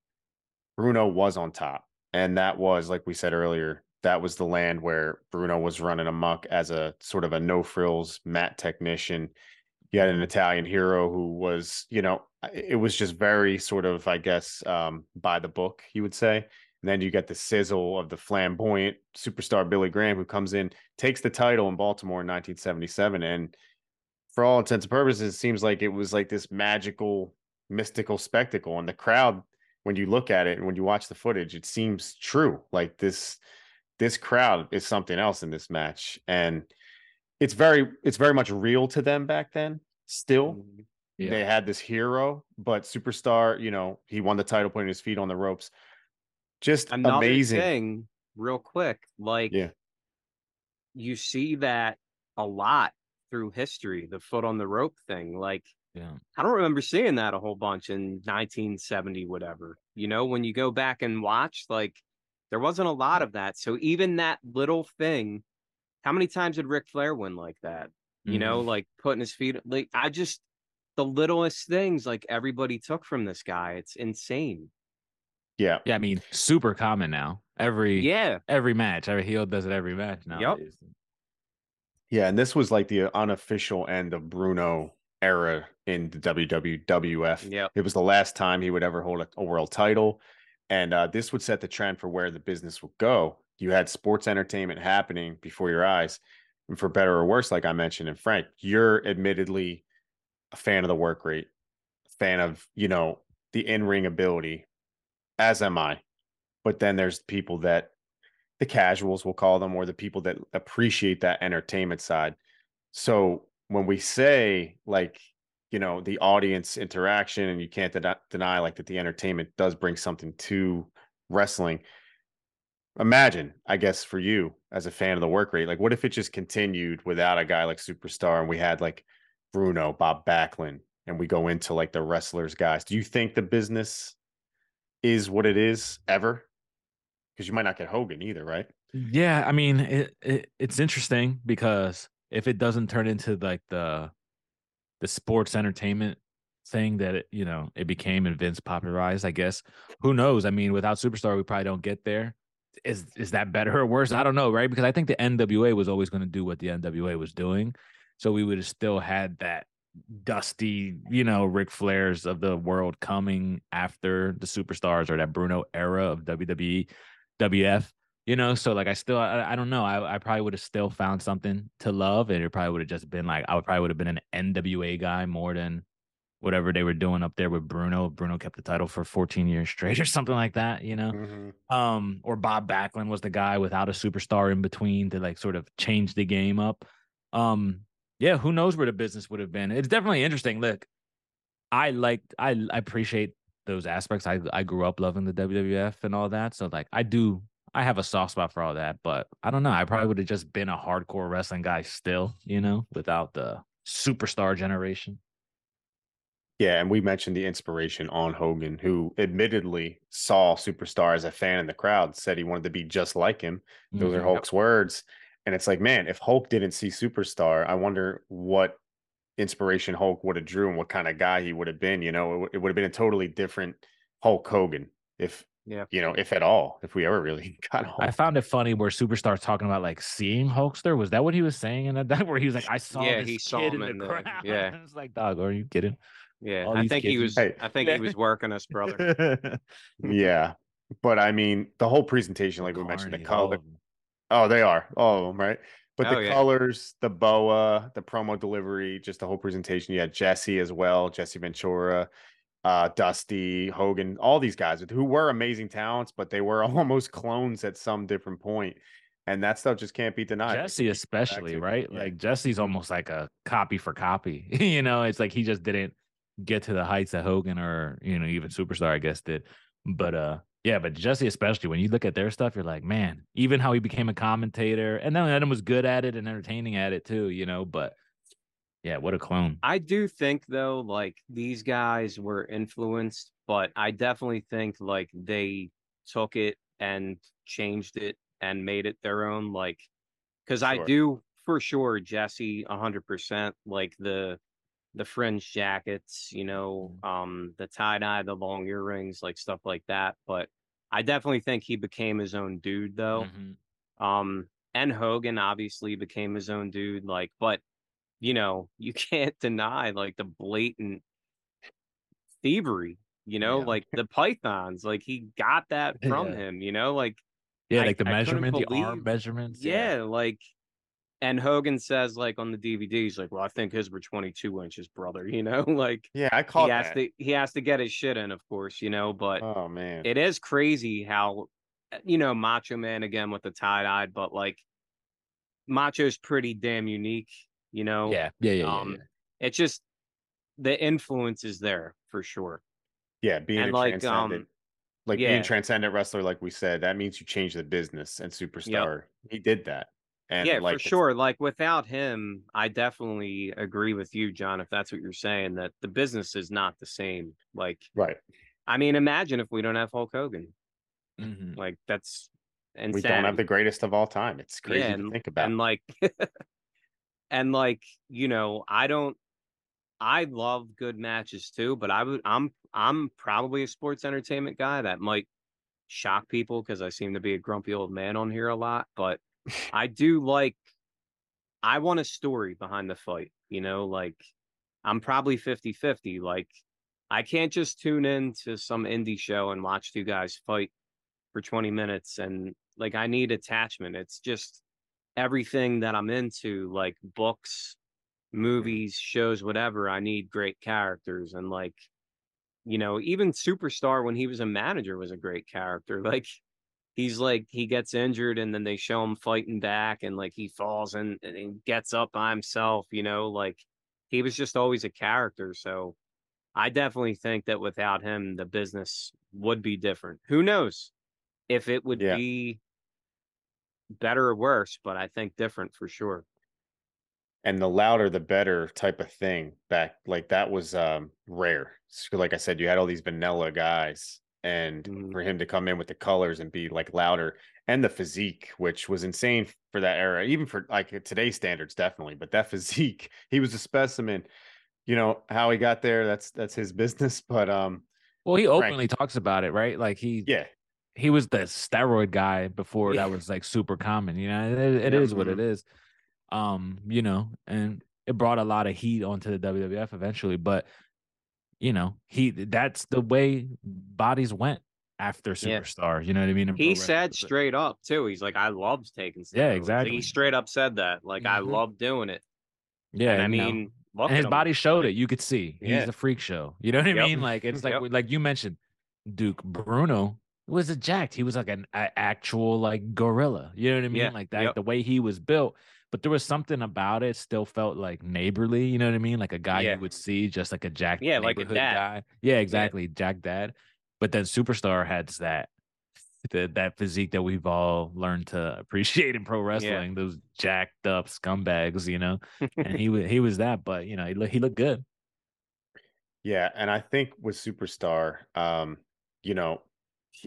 Bruno was on top, and that was, like we said earlier, that was the land where Bruno was running amok as a sort of a no frills mat technician. He had an Italian hero who was, you know, it was just very sort of, I guess, um, by the book, you would say. And then you get the sizzle of the flamboyant Superstar Billy Graham, who comes in, takes the title in Baltimore in nineteen seventy-seven. And for all intents and purposes, it seems like it was like this magical, mystical spectacle. And the crowd, when you look at it and when you watch the footage, it seems true. Like this, this crowd is something else in this match. And it's very, it's very much real to them back then. Still, yeah. They had this hero, but Superstar, you know, he won the title, putting his feet on the ropes. Just another amazing thing, real quick. Like, yeah. You see that a lot through history, the foot on the rope thing. Like, yeah. I don't remember seeing that a whole bunch in nineteen seventy, whatever. You know, when you go back and watch, like, there wasn't a lot of that. So even that little thing, how many times did Ric Flair win like that? You mm-hmm. know, like putting his feet, like, I just, the littlest things, like, everybody took from this guy. It's insane. Yeah. Yeah. I mean, super common now. Every, yeah. Every match, every heel does it every match now. Yep. Yeah. And this was like the unofficial end of Bruno era in the W W F. Yeah. It was the last time he would ever hold a, a world title. And uh, this would set the trend for where the business would go. You had sports entertainment happening before your eyes, and for better or worse, like I mentioned. And Frank, you're admittedly a fan of the work rate, a fan of, you know, the in-ring ability, as am I. But then there's people that the casuals, we'll call them, or the people that appreciate that entertainment side. So when we say, like, you know, the audience interaction, and you can't de- deny like that the entertainment does bring something to wrestling. Imagine, I guess, for you as a fan of the work rate, like, what if it just continued without a guy like Superstar, and we had like Bruno, Bob Backlund, and we go into like the wrestlers guys? Do you think the business is what it is ever? Because you might not get Hogan either, right? Yeah, I mean, it, it it's interesting, because if it doesn't turn into like the the sports entertainment thing that it, you know, it became, and Vince popularized, I guess, who knows? I mean, without Superstar, we probably don't get there. Is is that better or worse? I don't know, right? Because I think the N W A was always going to do what the N W A was doing, so we would have still had that Dusty, you know, Ric Flairs of the world coming after the Superstars, or that Bruno era of W W E, W F, you know. So like, I still, I, I don't know. I, I probably would have still found something to love, and it probably would have just been like, I would probably would have been an N W A guy more than whatever they were doing up there with Bruno. Bruno kept the title for fourteen years straight or something like that, you know? Mm-hmm. Um, or Bob Backlund was the guy without a Superstar in between to like sort of change the game up. Um, yeah, who knows where the business would have been. It's definitely interesting. Look, I liked, I, I appreciate those aspects. I, I grew up loving the W W F and all that. So like, I do, I have a soft spot for all that, but I don't know. I probably would have just been a hardcore wrestling guy still, you know, without the Superstar generation. Yeah, and we mentioned the inspiration on Hogan, who admittedly saw Superstar as a fan in the crowd, said he wanted to be just like him. Those mm-hmm. are Hulk's words. And it's like, man, if Hulk didn't see Superstar, I wonder what inspiration Hulk would have drew and what kind of guy he would have been. You know, it, it would have been a totally different Hulk Hogan if, yeah. you know, if at all, if we ever really got Hulk. I found it funny where Superstar talking about like seeing Hulkster. Was that what he was saying? And that where he was like, I saw yeah, this he saw kid him in the, the crowd. Yeah. It's like, dog, are you kidding? Yeah, I think kids. he was. Hey. I think he was working us, brother. Yeah, but I mean, the whole presentation, like we Carney, mentioned, the color. Oh, they are all of them, right? But oh, the yeah. colors, the boa, the promo delivery, just the whole presentation. You had Jesse as well, Jesse Ventura, uh, Dusty, Hogan, all these guys who were amazing talents, but they were almost clones at some different point. And that stuff just can't be denied. Jesse especially, right? Yeah. Like Jesse's almost like a copy for copy. You know, it's like he just didn't get to the heights that Hogan or, you know, even Superstar, I guess, did. But uh, yeah, but Jesse especially, when you look at their stuff, you're like, man, even how he became a commentator, and then Adam was good at it and entertaining at it too, you know. But yeah, what a clone. I do think though, like these guys were influenced, but I definitely think like they took it and changed it and made it their own. Like, because sure. I do for sure, Jesse, a hundred percent, like the. the fringe jackets, you know, um, the tie-dye, the long earrings, like stuff like that. But I definitely think he became his own dude, though. Mm-hmm. Um, and Hogan obviously became his own dude. Like, but, you know, you can't deny, like, the blatant thievery, you know, yeah. like the pythons. Like, he got that from yeah. him, you know? Like, yeah, I, like the I measurement, believe, the arm measurements. Yeah, yeah. like... And Hogan says, like, on the D V D, he's like, well, I think his were twenty-two inches, brother, you know? Like, yeah, I caught he has that. To, he has to get his shit in, of course, you know? But oh, man. It is crazy how you know, Macho Man again with the tie-dyed, but like Macho's pretty damn unique, you know? Yeah, yeah, yeah. Um, yeah, yeah. It's just the influence is there for sure. Yeah, being and a like, transcendent, um, like yeah. being a transcendent wrestler, like we said, that means you change the business and Superstar. Yep. He did that. And yeah, like, for sure. Like without him, I definitely agree with you, John, if that's what you're saying, that the business is not the same. Like, right. I mean, imagine if we don't have Hulk Hogan. Mm-hmm. Like that's insane. We don't have the greatest of all time. It's crazy yeah, and, to think about. And like, and like, you know, I don't, I love good matches too, but I would, I'm, I'm probably a sports entertainment guy. That might shock people because I seem to be a grumpy old man on here a lot, but I do like, I want a story behind the fight, you know, like I'm probably fifty fifty. Like I can't just tune in to some indie show and watch two guys fight for twenty minutes. And like, I need attachment. It's just everything that I'm into, like books, movies, shows, whatever. I need great characters. And like, you know, even Superstar, when he was a manager, was a great character. Like, he's like, he gets injured and then they show him fighting back and like he falls and, and he gets up by himself, you know, like he was just always a character. So I definitely think that without him, the business would be different. Who knows if it would yeah. be better or worse, but I think different for sure. And the louder, the better type of thing back like that was um, rare. So like I said, you had all these vanilla guys. And mm-hmm. for him to come in with the colors and be like louder and the physique, which was insane for that era, even for like today's standards, definitely. But that physique, he was a specimen, you know, how he got there. That's, that's his business. But, um, well, he openly Frank, talks about it, right? Like he, yeah, he was the steroid guy before yeah. that was like super common, you know, it, it yeah. is what it is. Um, you know, and it brought a lot of heat onto the W W F eventually, but you know, he, that's the way bodies went after Superstar. Yeah. You know what I mean? He said straight up too. He's like, I loved taking steroids. Yeah, exactly. He straight up said that. Like, mm-hmm. I love doing it. Yeah. And I mean, no. and his body showed it. You could see yeah. he's a freak show. You know what I yep. mean? Like, it's like, yep. like you mentioned, Duke Bruno was a jacked. He was like an a, actual like gorilla. You know what I mean? Yeah. Like that, yep. the way he was built. But there was something about it still felt like neighborly, you know what I mean? Like a guy yeah. you would see, just like a jack yeah, like a dad. Guy. Yeah, exactly. Yeah. Jack dad. But then Superstar had that the, that physique that we've all learned to appreciate in pro wrestling, yeah. those jacked up scumbags, you know? And he was he was that, but you know, he looked he looked good. Yeah, and I think with Superstar, um, you know,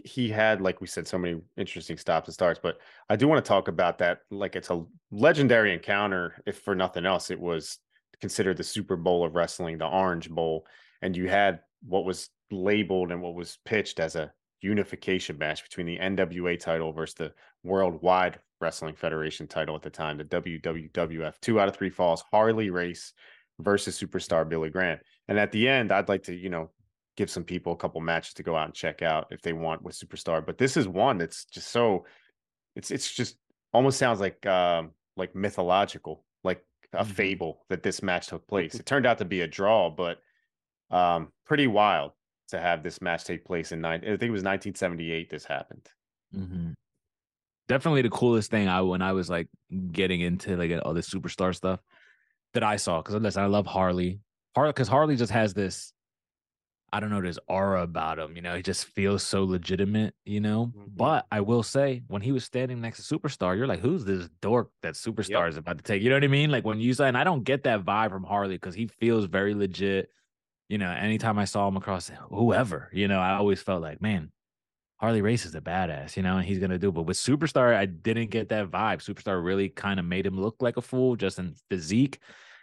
he had, like we said, so many interesting stops and starts, but I do want to talk about that. Like it's a legendary encounter. If for nothing else, it was considered the Super Bowl of wrestling, the Orange Bowl. And you had what was labeled and what was pitched as a unification match between the N W A title versus the Worldwide Wrestling Federation title at the time, the W W F, two out of three falls, Harley Race versus Superstar Billy Graham. And at the end, I'd like to, you know, give some people a couple matches to go out and check out if they want with Superstar, but this is one that's just so it's it's just almost sounds like um like mythological, like a fable that this match took place. It turned out to be a draw, but um pretty wild to have this match take place in nine I think it was nineteen seventy-eight this happened. Mm-hmm. Definitely the coolest thing I when I was like getting into like all this Superstar stuff that I saw, because listen, I love Harley Harley because Harley just has this, I don't know, there's aura about him, you know, he just feels so legitimate, you know, mm-hmm. but I will say when he was standing next to Superstar, you're like, who's this dork that Superstar yep. is about to take? You know what I mean? Like when you say, and I don't get that vibe from Harley because he feels very legit, you know, anytime I saw him across whoever, you know, I always felt like, man, Harley Race is a badass, you know, and he's going to do, but with Superstar, I didn't get that vibe. Superstar really kind of made him look like a fool just in physique.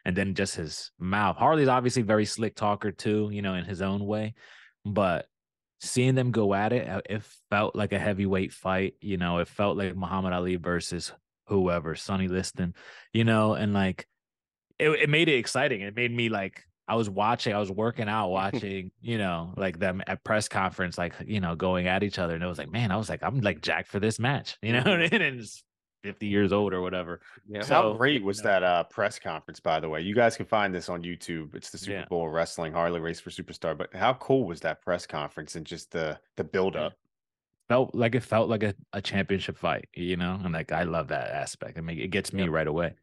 And then just his mouth. Harley's obviously very slick talker too, you know, in his own way. But seeing them go at it, it felt like a heavyweight fight. You know, it felt like Muhammad Ali versus whoever, Sonny Liston, you know, and like it, it made it exciting. It made me like, I was watching, I was working out, watching, you know, like them at press conference, like, you know, going at each other. And it was like, man, I was like, I'm like jacked for this match, you know, and it's fifty years old or whatever. Yeah. So, how great was you know. that uh, press conference, by the way? You guys can find this on YouTube. It's the Super yeah. Bowl Wrestling, Harley Race for Superstar. But how cool was that press conference and just the the build up? felt like it felt like a, a championship fight, you know? And like, I love that aspect. I mean, it gets me yep. right away.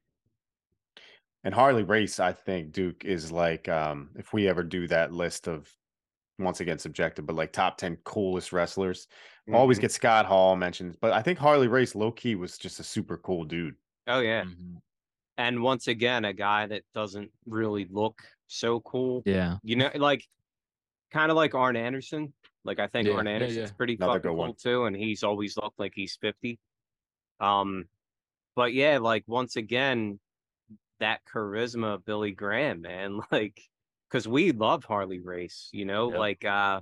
And Harley Race, I think, Duke, is like, um, if we ever do that list of, once again, subjective, but like top ten coolest wrestlers, mm-hmm. always get Scott Hall mentioned, but I think Harley Race low key was just a super cool dude. Oh yeah. Mm-hmm. And once again, a guy that doesn't really look so cool. Yeah. You know, like kind of like Arn Anderson. Like I think yeah, Arn Anderson's yeah, yeah. pretty Another fucking cool one. too. And he's always looked like he's fifty. Um, but yeah, like once again, that charisma of Billy Graham, man, like, because we love Harley Race, you know, yep. like uh,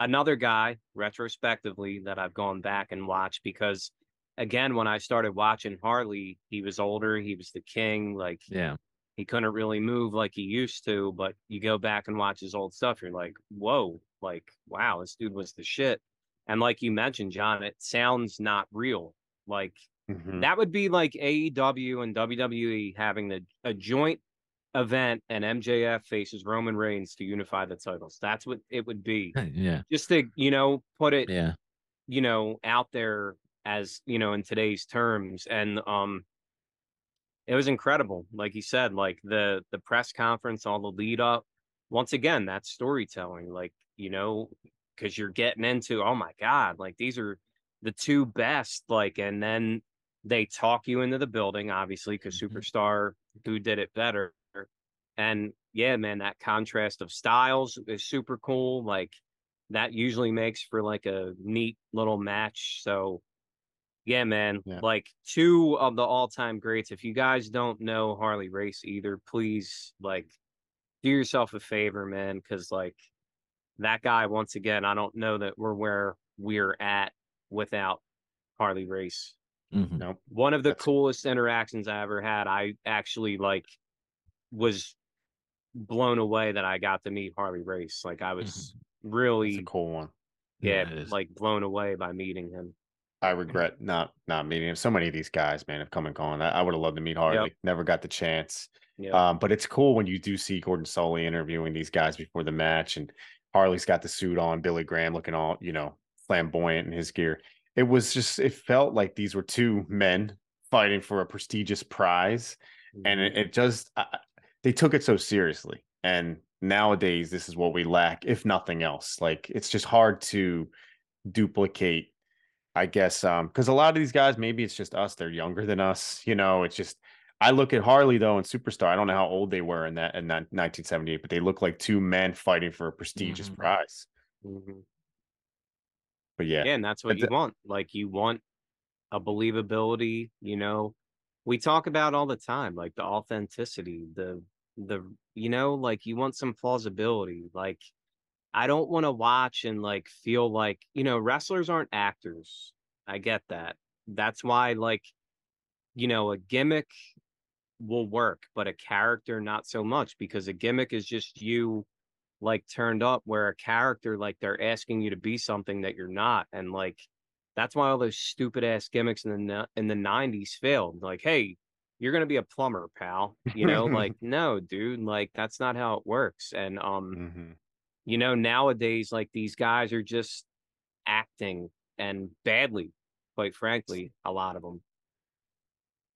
another guy retrospectively that I've gone back and watched, because again, when I started watching Harley, he was older, he was the king, like, yeah, he couldn't really move like he used to, but you go back and watch his old stuff, you're like, whoa, like, wow, this dude was the shit. And like you mentioned, John, it sounds not real. Like, mm-hmm. that would be like A E W and W W E having the, a joint event and M J F faces Roman Reigns to unify the titles. That's what it would be. Yeah. Just to, you know, put it, yeah. you know, out there as, you know, in today's terms. And um, it was incredible. Like you said, like the, the press conference, all the lead up. Once again, that's storytelling. Like, you know, because you're getting into, oh my God, like these are the two best. Like, and then they talk you into the building, obviously, because mm-hmm. Superstar, who did it better. And yeah, man, that contrast of styles is super cool. Like that usually makes for like a neat little match. So yeah, man, yeah. like two of the all-time greats. If you guys don't know Harley Race either, please like do yourself a favor, man. Cause like that guy, once again, I don't know that we're where we're at without Harley Race. Mm-hmm. No, one of the That's... coolest interactions I ever had. I actually like was blown away that I got to meet Harley Race. Like I was mm-hmm. really That's a cool one. Yeah, yeah like blown away by meeting him. I regret not not meeting him. So many of these guys, man, have come and gone. I, I would have loved to meet Harley. Yep. Never got the chance. Yep. Um, but it's cool when you do see Gordon Sully interviewing these guys before the match, and Harley's got the suit on, Billy Graham looking all, you know, flamboyant in his gear. It was just, it felt like these were two men fighting for a prestigious prize. Mm-hmm. And it, it just, I, they took it so seriously. And nowadays, this is what we lack, if nothing else. Like, it's just hard to duplicate, I guess, um, because a lot of these guys, maybe it's just us, they're younger than us. You know, it's just, I look at Harley, though, and Superstar. I don't know how old they were in that in that nineteen seventy-eight, but they look like two men fighting for a prestigious mm-hmm. prize. Mm-hmm. But yeah. yeah, and that's what but you th- want. Like, you want a believability, you know. We talk about all the time, like the authenticity, the, the, you know, like you want some plausibility. Like, I don't want to watch and like feel like, you know, wrestlers aren't actors. I get that. That's why, like, you know, a gimmick will work, but a character not so much, because a gimmick is just you like turned up, where a character, like they're asking you to be something that you're not. And like, that's why all those stupid ass gimmicks in the in the nineties failed. Like, hey, you're gonna be a plumber, pal. You know, like, no, dude, like that's not how it works. And um, mm-hmm. you know, nowadays, like these guys are just acting, and badly, quite frankly, a lot of them.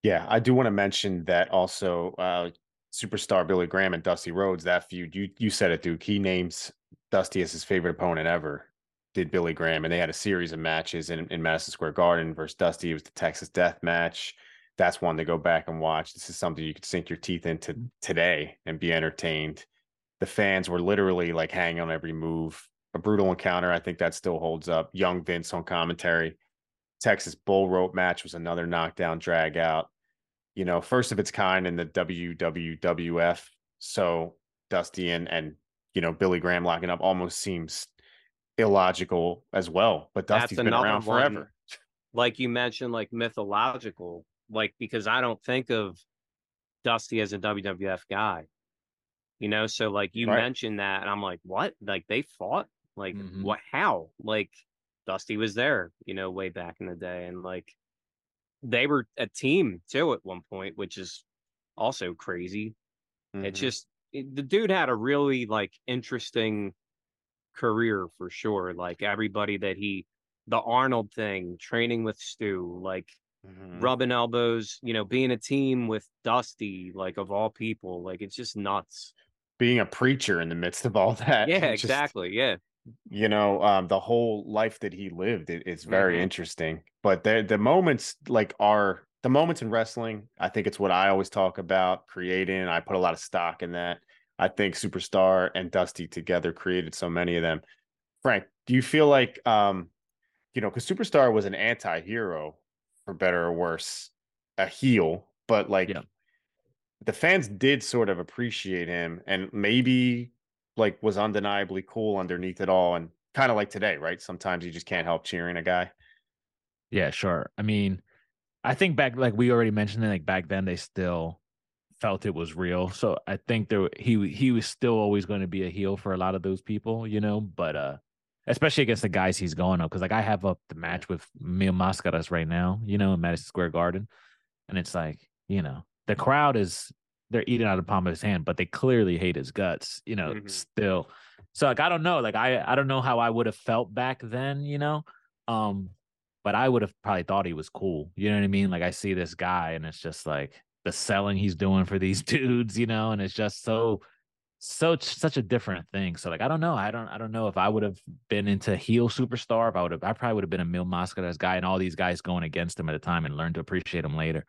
Yeah, I do want to mention that also. Uh, Superstar Billy Graham and Dusty Rhodes, that feud. You you said it, Duke. He names Dusty as his favorite opponent ever. Did Billy Graham, and they had a series of matches in, in Madison Square Garden versus Dusty. It was the Texas Death Match. That's one to go back and watch. This is something you could sink your teeth into today and be entertained. The fans were literally like hanging on every move. A brutal encounter. I think that still holds up. Young Vince on commentary. Texas Bull Rope match was another knockdown drag out. You know, first of its kind in the W W F. So Dusty and, and you know, Billy Graham locking up almost seems illogical as well, but Dusty's been around forever. One, like you mentioned, like mythological, like because I don't think of Dusty as a W W F guy, you know. So like you right. mentioned that, and I'm like, what? Like they fought? Like mm-hmm. what? How? Like Dusty was there, you know, way back in the day, and like they were a team too at one point, which is also crazy. Mm-hmm. It's just it, the dude had a really like interesting career for sure. Like everybody that he the Arnold thing, training with Stu, like mm-hmm. rubbing elbows, you know, being a team with Dusty, like of all people, like it's just nuts. Being a preacher in the midst of all that. Yeah, just, exactly. Yeah. You know, um, the whole life that he lived, it, it's very mm-hmm. interesting. But the, the moments like are the moments in wrestling. I think it's what I always talk about creating. I put a lot of stock in that. I think Superstar and Dusty together created so many of them. Frank, do you feel like, um, you know, because Superstar was an anti-hero for better or worse, a heel, but like yeah. the fans did sort of appreciate him and maybe like was undeniably cool underneath it all. And kind of like today, right? Sometimes you just can't help cheering a guy. Yeah, sure. I mean, I think back, like we already mentioned it, like back then they still felt it was real. So I think there he he was still always going to be a heel for a lot of those people, you know, but uh especially against the guys he's going up, because like I have up the match with Mil Mascaras right now, you know, in Madison Square Garden, and it's like, you know, the crowd is they're eating out of the palm of his hand, but they clearly hate his guts, you know, mm-hmm. still. So like I don't know, like I I don't know how I would have felt back then, you know, um but I would have probably thought he was cool, you know what I mean? Like I see this guy and it's just like the selling he's doing for these dudes, you know, and it's just so, so, such a different thing. So like, I don't know. I don't, I don't know if I would have been into heel Superstar, if I would have, I probably would have been a Mil Mascaras guy and all these guys going against him at a time and learned to appreciate him later,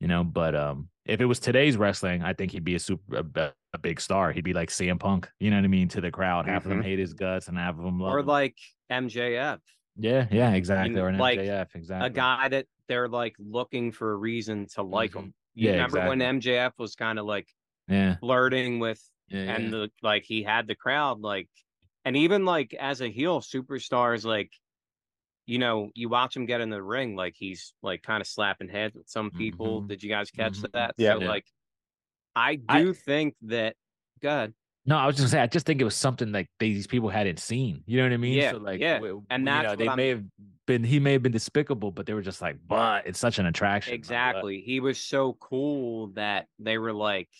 you know? But um, if it was today's wrestling, I think he'd be a super, a, a big star. He'd be like C M Punk, you know what I mean? To the crowd, half mm-hmm. of them hate his guts and half of them love Or him. Like M J F. Yeah. Yeah, exactly. Or an like M J F, exactly. A guy that they're like looking for a reason to like mm-hmm. him. You yeah, remember exactly. when M J F was kind of like yeah. flirting with yeah, and yeah. the, like he had the crowd like, and even like as a heel Superstars, like, you know, you watch him get in the ring, like he's like kind of slapping heads with some people. Mm-hmm. Did you guys catch mm-hmm. that? Yeah. So yeah. like, I do I, think that. Go ahead. No, I was just saying, I just think it was something like these people hadn't seen. You know what I mean? Yeah, so like, yeah. And that's you know, they I'm... may have been, he may have been despicable, but they were just like, but it's such an attraction. Exactly. He was so cool that they were like,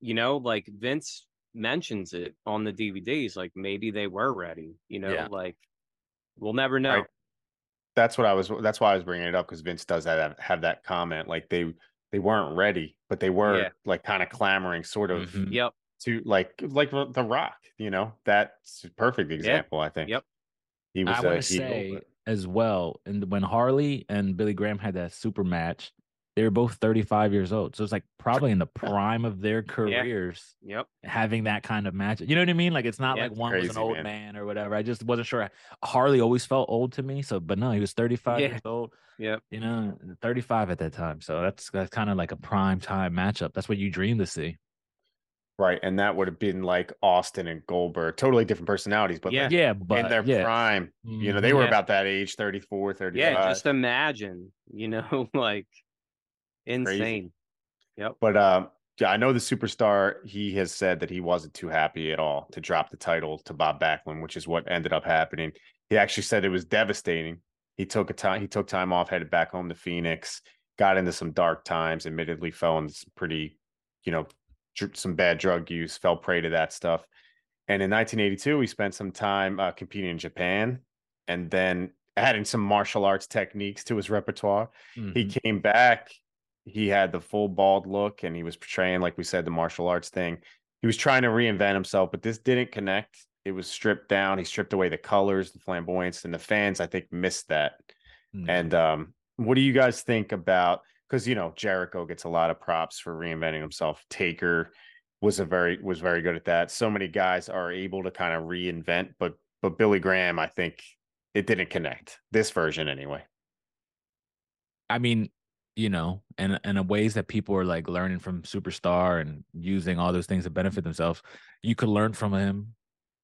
you know, like Vince mentions it on the D V Ds, like maybe they were ready, you know, yeah. like we'll never know. Right. That's what I was, that's why I was bringing it up, because Vince does that, have that comment. Like they, they weren't ready, but they were yeah. like kind of clamoring sort of. Mm-hmm. Yep. To like like The Rock, you know, that's a perfect example. Yeah. I think. Yep. He was. I want to say but... as well, and when Harley and Billy Graham had that super match, they were both thirty-five years old, so it's like probably in the prime of their careers. Yeah. Yep. Having that kind of match, you know what I mean? Like it's not yeah, like one crazy, was an old man. man or whatever. I just wasn't sure. Harley always felt old to me, so but no, he was thirty-five yeah. years old. Yeah. You know, thirty-five at that time, so that's that's kind of like a prime time matchup. That's what you dream to see. Right, and that would have been like Austin and Goldberg, totally different personalities, but yeah, like yeah but in their yeah. prime, you know, they yeah. were about that age, thirty-four, thirty-five. Yeah, just imagine, you know, like insane. Crazy. Yep. But um, yeah, I know the Superstar, he has said that he wasn't too happy at all to drop the title to Bob Backlund, which is what ended up happening. He actually said it was devastating. He took a time, he took time off, headed back home to Phoenix, got into some dark times, admittedly fell into some pretty, you know, some bad drug use, fell prey to that stuff. And in nineteen eighty-two, he spent some time uh, competing in Japan and then adding some martial arts techniques to his repertoire. Mm-hmm. He came back. He had the full bald look and he was portraying, like we said, the martial arts thing. He was trying to reinvent himself, but this didn't connect. It was stripped down. He stripped away the colors, the flamboyance, and the fans, I think, missed that. Mm-hmm. And um, what do you guys think about... Because, you know, Jericho gets a lot of props for reinventing himself. Taker was a very was very good at that. So many guys are able to kind of reinvent. But but Billy Graham, I think it didn't connect. This version anyway. I mean, you know, and, and in ways that people are like learning from Superstar and using all those things to benefit themselves. You could learn from him.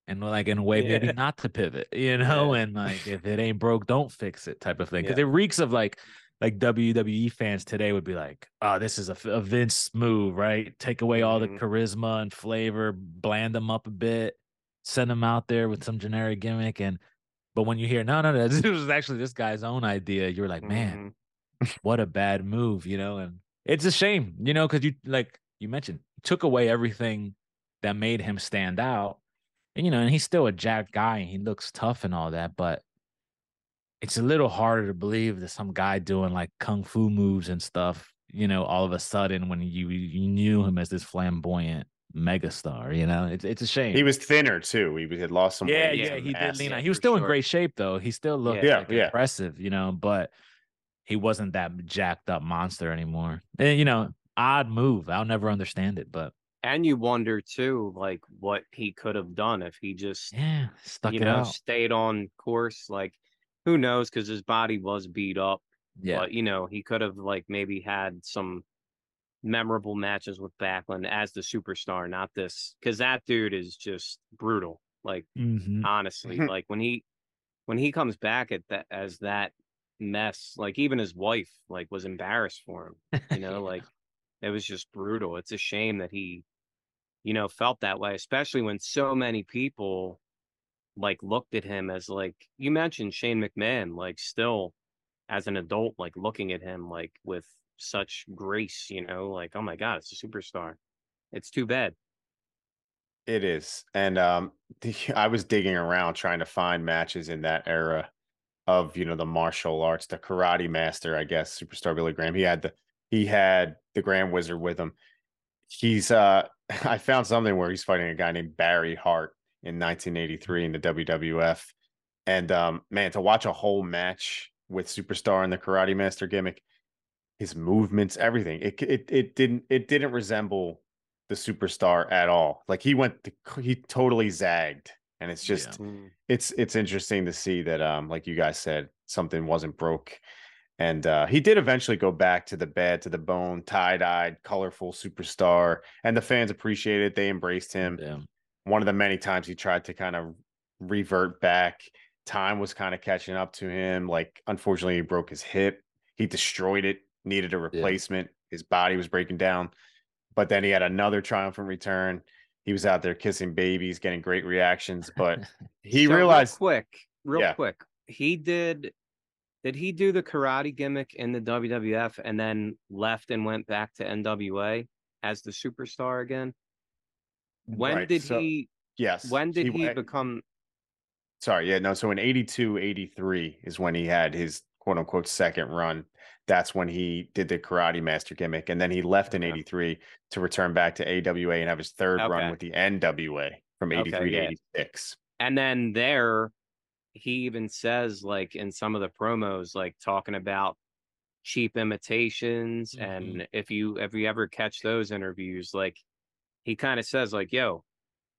And like in a way, yeah. maybe not to pivot, you know, yeah. and like if it ain't broke, don't fix it type of thing. Because yeah. it reeks of like. Like W W E fans today would be like, oh, this is a, a Vince move, right? Take away all the charisma and flavor, bland them up a bit, send them out there with some generic gimmick. And but when you hear, no, no, no, this was actually this guy's own idea, you're like, man, what a bad move, you know? And it's a shame, you know, because you, like you mentioned, took away everything that made him stand out. And, you know, and he's still a jacked guy and he looks tough and all that, but it's a little harder to believe that some guy doing like kung fu moves and stuff, you know, all of a sudden when you you knew him as this flamboyant megastar, you know, it's it's a shame. He was thinner too. He had lost some. Yeah, weight yeah, he did lean out. He was still sure. in great shape though. He still looked yeah, like, yeah. impressive, you know, but he wasn't that jacked up monster anymore. And, you know, odd move. I'll never understand it, but. And you wonder too, like what he could have done if he just, yeah, stuck you it know, out. Stayed on course. Like, who knows? Because his body was beat up. Yeah, but, you know, he could have like maybe had some memorable matches with Backlund as the superstar, not this, because that dude is just brutal. Like, mm-hmm. honestly, like when he when he comes back at that as that mess, like even his wife like was embarrassed for him. You know, yeah. like it was just brutal. It's a shame that he. You know, felt that way, especially when so many people like looked at him as like you mentioned Shane McMahon, like still as an adult, like looking at him like with such grace, you know, like, oh, my God, it's a superstar. It's too bad. It is. And um, I was digging around trying to find matches in that era of, you know, the martial arts, the karate master, I guess, Superstar Billy Graham. He had the he had the Grand Wizard with him. He's uh I found something where he's fighting a guy named Barry Hart in nineteen eighty-three in the W W F. And um man, to watch a whole match with Superstar and the Karate Master gimmick, his movements, everything. It it it didn't it didn't resemble the Superstar at all. Like he went to, he totally zagged. And it's just yeah. it's it's interesting to see that um like you guys said, something wasn't broke. And uh, he did eventually go back to the bed, to the bone, tie-dyed, colorful superstar. And the fans appreciated it. They embraced him. Damn. One of the many times he tried to kind of revert back. Time was kind of catching up to him. Like, unfortunately, he broke his hip. He destroyed it, needed a replacement. Yeah. His body was breaking down. But then he had another triumphant return. He was out there kissing babies, getting great reactions. But he so realized... Real quick, real yeah. quick. He did... Did he do the karate gimmick in the W W F and then left and went back to N W A as the superstar again? When right. did so, he Yes. When did he, he become Sorry, yeah, no, so in eighty-two, eighty-three is when he had his quote unquote second run. That's when he did the Karate Master gimmick, and then he left in eighty-three to return back to A W A and have his third okay. run with the N W A from eighty-three okay, to yeah. eighty-six. And then there he even says, like, in some of the promos, like, talking about cheap imitations. Mm-hmm. And if you, if you ever catch those interviews, like, he kind of says, like, yo,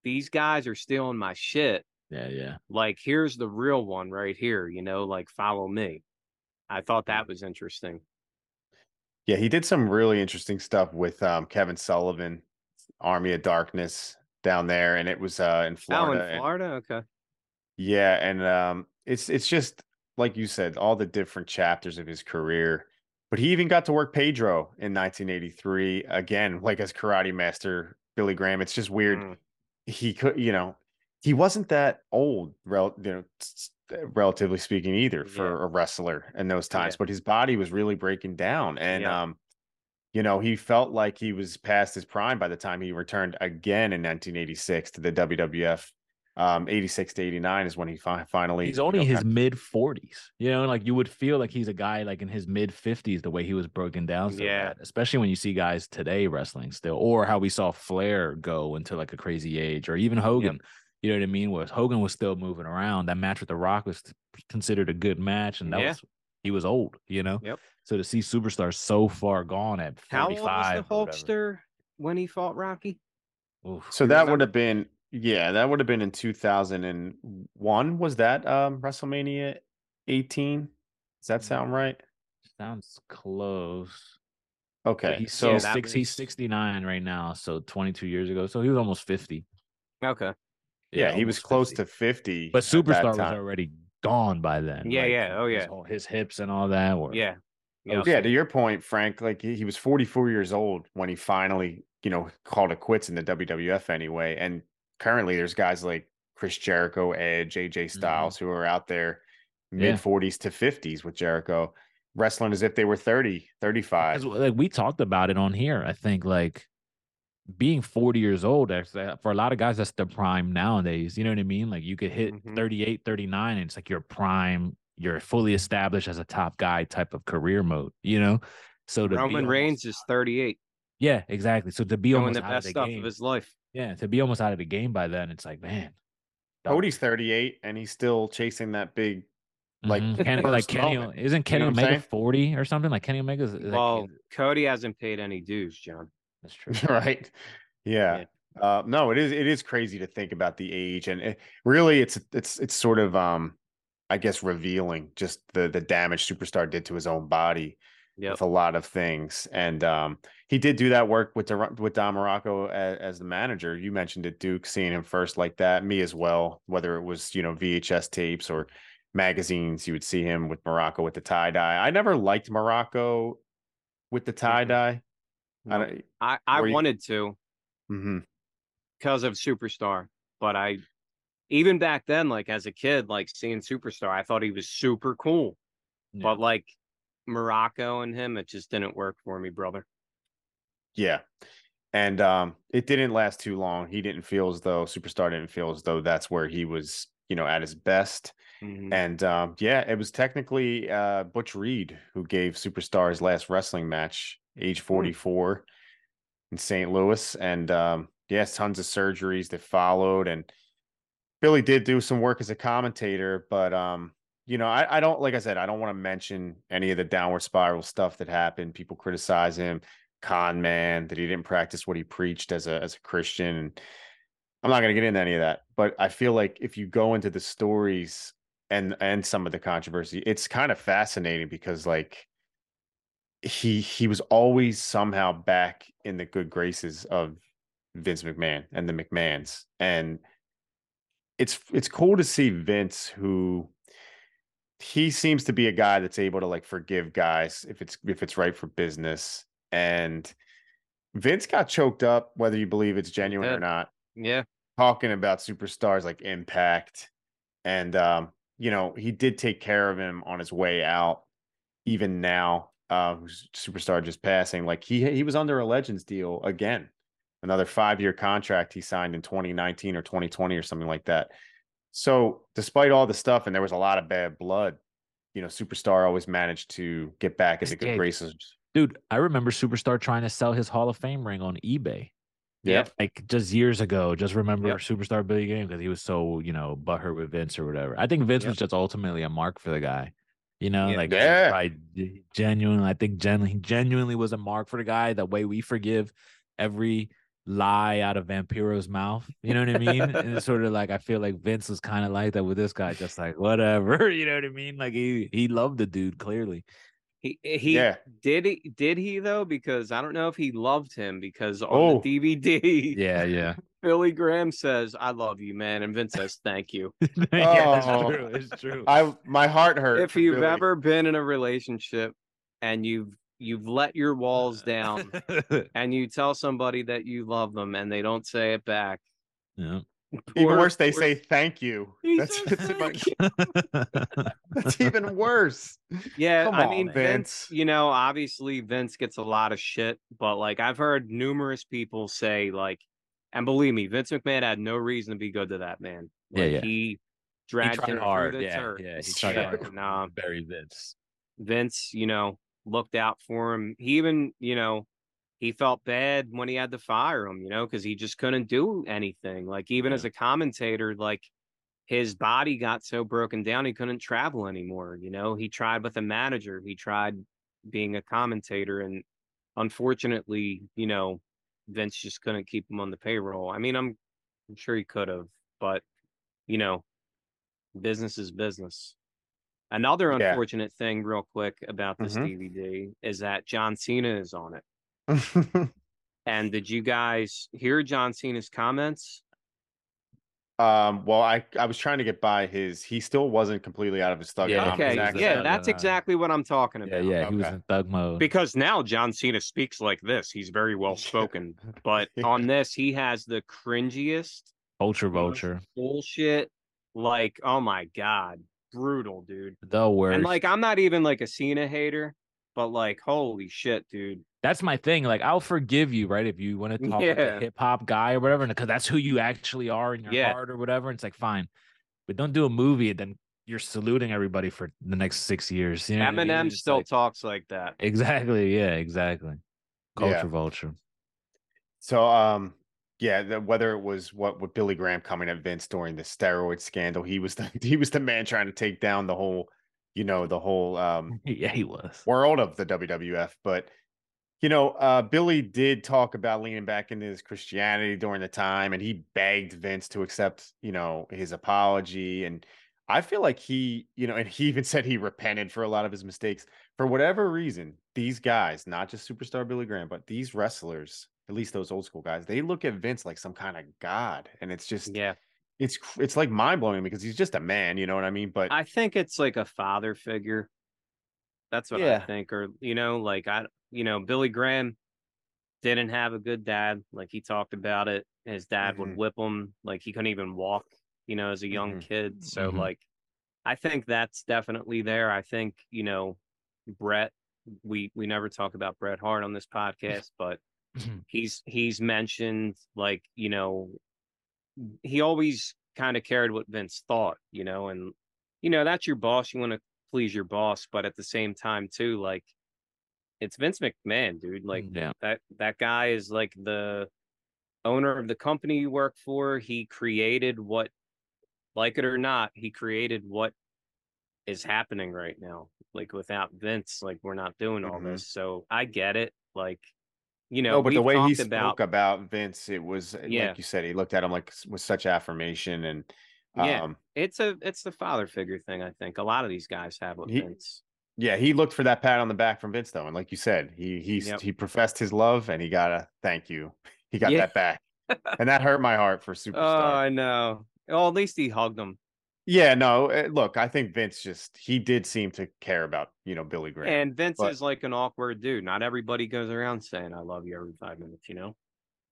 these guys are stealing my shit. Yeah, yeah. Like, here's the real one right here, you know, like, follow me. I thought that was interesting. Yeah, he did some really interesting stuff with um, Kevin Sullivan, Army of Darkness down there. And it was uh, in Florida. Oh, in Florida? And- okay. Yeah, and um, it's it's just, like you said, all the different chapters of his career. But he even got to work Pedro in nineteen eighty-three, again, like as Karate Master Billy Graham. It's just weird. Mm. He could, you know, he wasn't that old, rel- you know, relatively speaking, either for yeah. a wrestler in those times. Yeah. But his body was really breaking down. And, yeah. um, you know, he felt like he was past his prime by the time he returned again in nineteen eighty-six to the W W F. Um, eighty-six to eighty-nine is when he fi- finally... He's only you know, his mid-forties. You know, like, you would feel like he's a guy, like, in his mid-fifties, the way he was broken down. So yeah. Bad. Especially when you see guys today wrestling still, or how we saw Flair go into, like, a crazy age, or even Hogan. Yeah. You know what I mean? Was Hogan was still moving around. That match with The Rock was considered a good match, and that yeah. was... He was old, you know? Yep. So to see Superstar so far gone at forty-five... How old was the Hulkster when he fought Rocky? Oof. So that remember? would have been... Yeah, that would have been in two thousand one. Was that um, WrestleMania eighteen? Does that sound right? Sounds close. Okay. But he's, so yeah, six, he's sixty-nine right now, so twenty-two years ago. So he was almost fifty. Okay. Yeah, yeah he was close fifty. To fifty. But Superstar was already gone by then. Yeah, like, yeah. Oh, yeah. His, whole, his hips and all that. Were, yeah. Yeah, yeah to your point, Frank, like he, he was forty-four years old when he finally, you know, called it quits in the W W F anyway. And currently, there's guys like Chris Jericho, Edge, A J Styles, mm-hmm. who are out there mid-forties yeah. to fifties with Jericho, wrestling as if they were thirty, thirty-five. Like, we talked about it on here, I think, like, being forty years old, for a lot of guys, that's their prime nowadays. You know what I mean? Like, you could hit mm-hmm. thirty-eight, thirty-nine, and it's like your prime you're fully established as a top guy type of career mode, you know? So to Roman Reigns is thirty-eight. Yeah, exactly. So to be doing the best stuff of his life. Yeah, to be almost out of the game by then, it's like, man. Cody's thirty-eight, and he's still chasing that big, like, mm-hmm. Ken, like Kenny, isn't Kenny you know Omega forty or something? Like Kenny Omega's. Well, like, Cody hasn't paid any dues, John. That's true, right? Yeah. yeah. Uh, no, it is. It is crazy to think about the age, and it, really, it's it's it's sort of, um, I guess, revealing just the the damage Superstar did to his own body. Yep. With a lot of things, and um, he did do that work with the, with Don Morocco as, as the manager. You mentioned it, Duke, seeing him first like that, me as well. Whether it was, you know, V H S tapes or magazines, you would see him with Morocco with the tie dye. I never liked Morocco with the tie dye. No, I don't, I, I wanted you... to mm-hmm. because of Superstar, but I even back then, like as a kid, like seeing Superstar, I thought he was super cool, yeah. but like. Morocco and him, it just didn't work for me, brother. Yeah, and um, it didn't last too long. He didn't feel as though Superstar didn't feel as though that's where he was, you know, at his best. Mm-hmm. And um, yeah, it was technically uh, Butch Reed who gave Superstar his last wrestling match, age forty-four, mm-hmm. in Saint Louis. And um, yes, tons of surgeries that followed. And Billy did do some work as a commentator, but um. You know, I, I don't, like I said, I don't want to mention any of the downward spiral stuff that happened. People criticize him, con man, that he didn't practice what he preached as a as a Christian. And I'm not going to get into any of that. But I feel like if you go into the stories and and some of the controversy, it's kind of fascinating because, like, he he was always somehow back in the good graces of Vince McMahon and the McMahons. And it's it's cool to see Vince, who... he seems to be a guy that's able to like forgive guys if it's if it's right for business. And Vince got choked up, whether you believe it's genuine yeah. or not. Yeah. Talking about Superstar's like impact. And um, you know, he did take care of him on his way out, even now, uh, Superstar just passing. Like he he was under a Legends deal again. Another five year contract he signed in twenty nineteen or twenty twenty or something like that. So despite all the stuff, and there was a lot of bad blood, you know, Superstar always managed to get back at the good graces. Dude, I remember Superstar trying to sell his Hall of Fame ring on eBay. Yeah. Like just years ago, just remember yep. Superstar Billy Graham because he was so, you know, butthurt with Vince or whatever. I think Vince yep. was just ultimately a mark for the guy, you know, yeah. like yeah. I genuinely, I think genuinely, genuinely was a mark for the guy. The way we forgive every lie out of Vampiro's mouth, you know what I mean? And it's sort of like I feel like Vince was kind of like that with this guy, just like whatever, you know what I mean? Like he he loved the dude clearly. He he yeah. did he did he though? Because I don't know if he loved him because on oh. the D V D, yeah, yeah, Billy Graham says, "I love you, man," and Vince says, "Thank you." yeah, that's oh. true. It's true. I my heart hurt. If you've Billy. ever been in a relationship and you've You've let your walls down and you tell somebody that you love them and they don't say it back. Yeah. Poor, even worse, they poor... say thank you. That's, that's, thank you. That's even worse. Yeah, Come I on, mean, Vince. Vince, you know, obviously Vince gets a lot of shit, but like I've heard numerous people say, like, and believe me, Vince McMahon had no reason to be good to that man. Like, yeah, yeah. He dragged he him hard. Through the yeah, turf. Yeah, he tried yeah. hard. Nah, very Vince. Vince, you know, looked out for him. He even, you know, he felt bad when he had to fire him, you know, because he just couldn't do anything. Like, even yeah. as a commentator, like, his body got so broken down, he couldn't travel anymore, you know? He tried with a manager. He tried being a commentator, and unfortunately, you know, Vince just couldn't keep him on the payroll. I mean, I'm, I'm sure he could have, but, you know, business is business. Another unfortunate yeah. thing real quick about this mm-hmm. D V D is that John Cena is on it. And did you guys hear John Cena's comments? Um, well, I, I was trying to get by his. He still wasn't completely out of his thug. Yeah, okay. exactly. yeah that's exactly what I'm talking about. Yeah, yeah okay. he was in thug mode. Because now John Cena speaks like this. He's very well spoken. But on this, he has the cringiest. Ultra vulture. Bullshit. Like, oh my God. Brutal, dude. The worst. And like, I'm not even like a Cena hater, but like, holy shit, dude. That's my thing. Like, I'll forgive you, right? If you want to talk yeah. like a hip hop guy or whatever, because that's who you actually are in your yeah. heart or whatever. And it's like, fine, but don't do a movie and then you're saluting everybody for the next six years. You know, Eminem still like, talks like that. Exactly. Yeah, exactly. Culture yeah. vulture. So, um, yeah, the, whether it was what with Billy Graham coming at Vince during the steroid scandal, he was the he was the man trying to take down the whole, you know, the whole um, yeah, he was world of the W W F. But you know, uh, Billy did talk about leaning back into his Christianity during the time, and he begged Vince to accept, you know, his apology. And I feel like he, you know, and he even said he repented for a lot of his mistakes. For whatever reason, these guys, not just Superstar Billy Graham, but these wrestlers, at least those old school guys, they look at Vince like some kind of god. And it's just, yeah, it's, it's like mind blowing because he's just a man, you know what I mean? But I think it's like a father figure. That's what yeah. I think. Or, you know, like I, you know, Billy Graham didn't have a good dad. Like he talked about it. His dad mm-hmm. would whip him. Like he couldn't even walk, you know, as a young mm-hmm. kid. So mm-hmm. like, I think that's definitely there. I think, you know, Bret, we, we never talk about Bret Hart on this podcast, but he's, he's mentioned like, you know, he always kind of cared what Vince thought, you know, and, you know, that's your boss. You want to please your boss. But at the same time too, like, it's Vince McMahon, dude. Like yeah. that, that guy is like the owner of the company you work for. He created what, like it or not, he created what is happening right now. Like without Vince, like we're not doing all mm-hmm. this. So I get it. Like, you know, no, but the way he spoke about, about Vince, it was yeah. like you said, he looked at him like with such affirmation and um, yeah, it's a it's the father figure thing. I think a lot of these guys have with he, Vince. Yeah, he looked for that pat on the back from Vince, though, and like you said, he he yep. he professed his love, and he got a thank you. He got yeah. that back, and that hurt my heart for Superstar. Oh, I know. Well, at least he hugged him. Yeah, no, look, I think Vince just, he did seem to care about, you know, Billy Graham. And Vince but... is like an awkward dude. Not everybody goes around saying, I love you every five minutes, you know?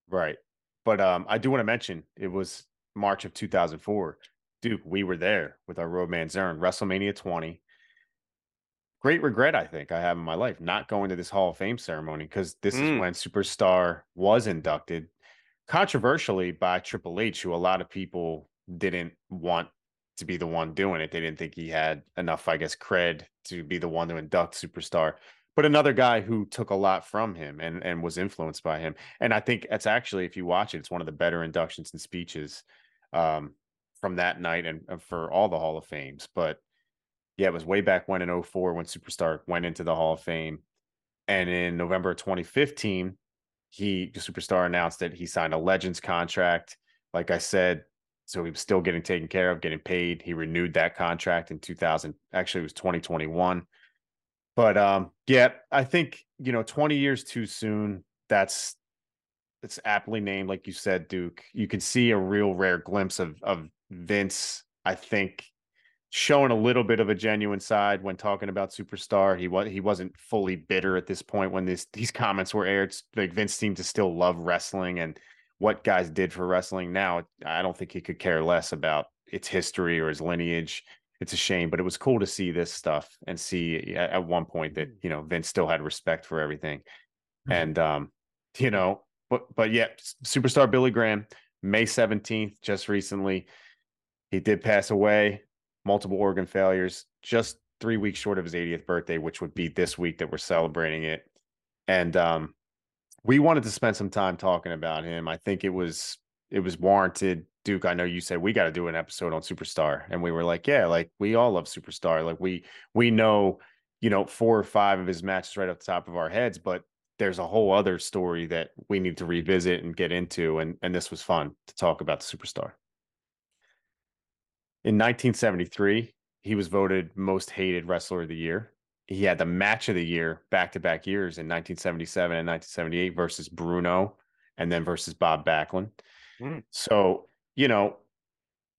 Right. But um, I do want to mention, it was March of two thousand four. Duke, we were there with our Roadman Zern, WrestleMania twenty. Great regret, I think, I have in my life, not going to this Hall of Fame ceremony, because this mm. is when Superstar was inducted, controversially by Triple H, who a lot of people didn't want to be the one doing it. They didn't think he had enough, I guess, cred to be the one to induct Superstar, but another guy who took a lot from him and, and was influenced by him. And I think that's actually, if you watch it, it's one of the better inductions and speeches um, from that night and, and for all the Hall of Fames. But yeah, it was way back when in oh four when Superstar went into the Hall of Fame. And in November of twenty fifteen, he Superstar announced that he signed a Legends contract. Like I said, so he was still getting taken care of, getting paid. He renewed that contract in two thousand. Actually, it was twenty twenty-one. But um, yeah, I think, you know, twenty years too soon. That's it's aptly named, like you said, Duke. You can see a real rare glimpse of of Vince, I think, showing a little bit of a genuine side when talking about Superstar. He was he wasn't fully bitter at this point when this these comments were aired. Like Vince seemed to still love wrestling and what guys did for wrestling. Now, I don't think he could care less about its history or his lineage. It's a shame, but it was cool to see this stuff and see at, at one point that, you know, Vince still had respect for everything. And, um, you know, but, but yeah, Superstar Billy Graham, May seventeenth, just recently, he did pass away, multiple organ failures, just three weeks short of his eightieth birthday, which would be this week that we're celebrating it. And, um, we wanted to spend some time talking about him. I think it was it was warranted. Duke, I know you said we got to do an episode on Superstar, and we were like, yeah, like we all love Superstar. Like we we know, you know, four or five of his matches right off the top of our heads, but there's a whole other story that we need to revisit and get into, and and this was fun to talk about the Superstar. In nineteen seventy-three, he was voted most hated wrestler of the year. He had the match of the year back-to-back years in nineteen seventy-seven and nineteen seventy-eight versus Bruno and then versus Bob Backlund. Mm. So, you know,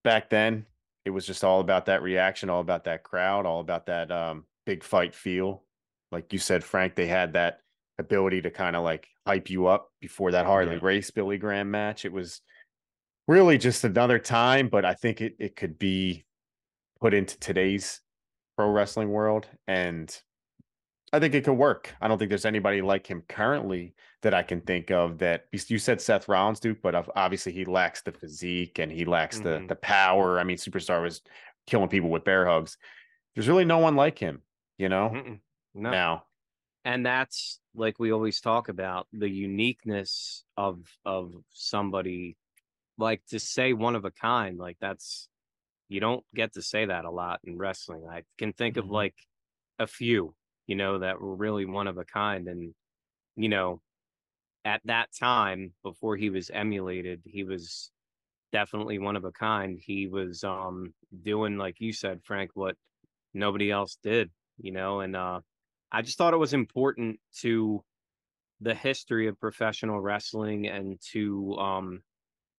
back then it was just all about that reaction, all about that crowd, all about that um, big fight feel. Like you said, Frank, they had that ability to kind of like hype you up before that Harley yeah. Race Billy Graham match. It was really just another time, but I think it, it could be put into today's pro wrestling world, and I think it could work. I don't think there's anybody like him currently that I can think of. That you said Seth Rollins, Duke, but obviously he lacks the physique and he lacks mm-hmm. the the power. I mean, Superstar was killing people with bear hugs. There's really no one like him, you know, Mm-mm, no. now. And that's, like we always talk about, the uniqueness of of somebody, like to say one of a kind, like that's, you don't get to say that a lot in wrestling. I can think mm-hmm. of like a few, you know, that were really one of a kind. And, you know, at that time, before he was emulated, he was definitely one of a kind. He was um, doing, like you said, Frank, what nobody else did, you know, and uh, I just thought it was important to the history of professional wrestling and to, um,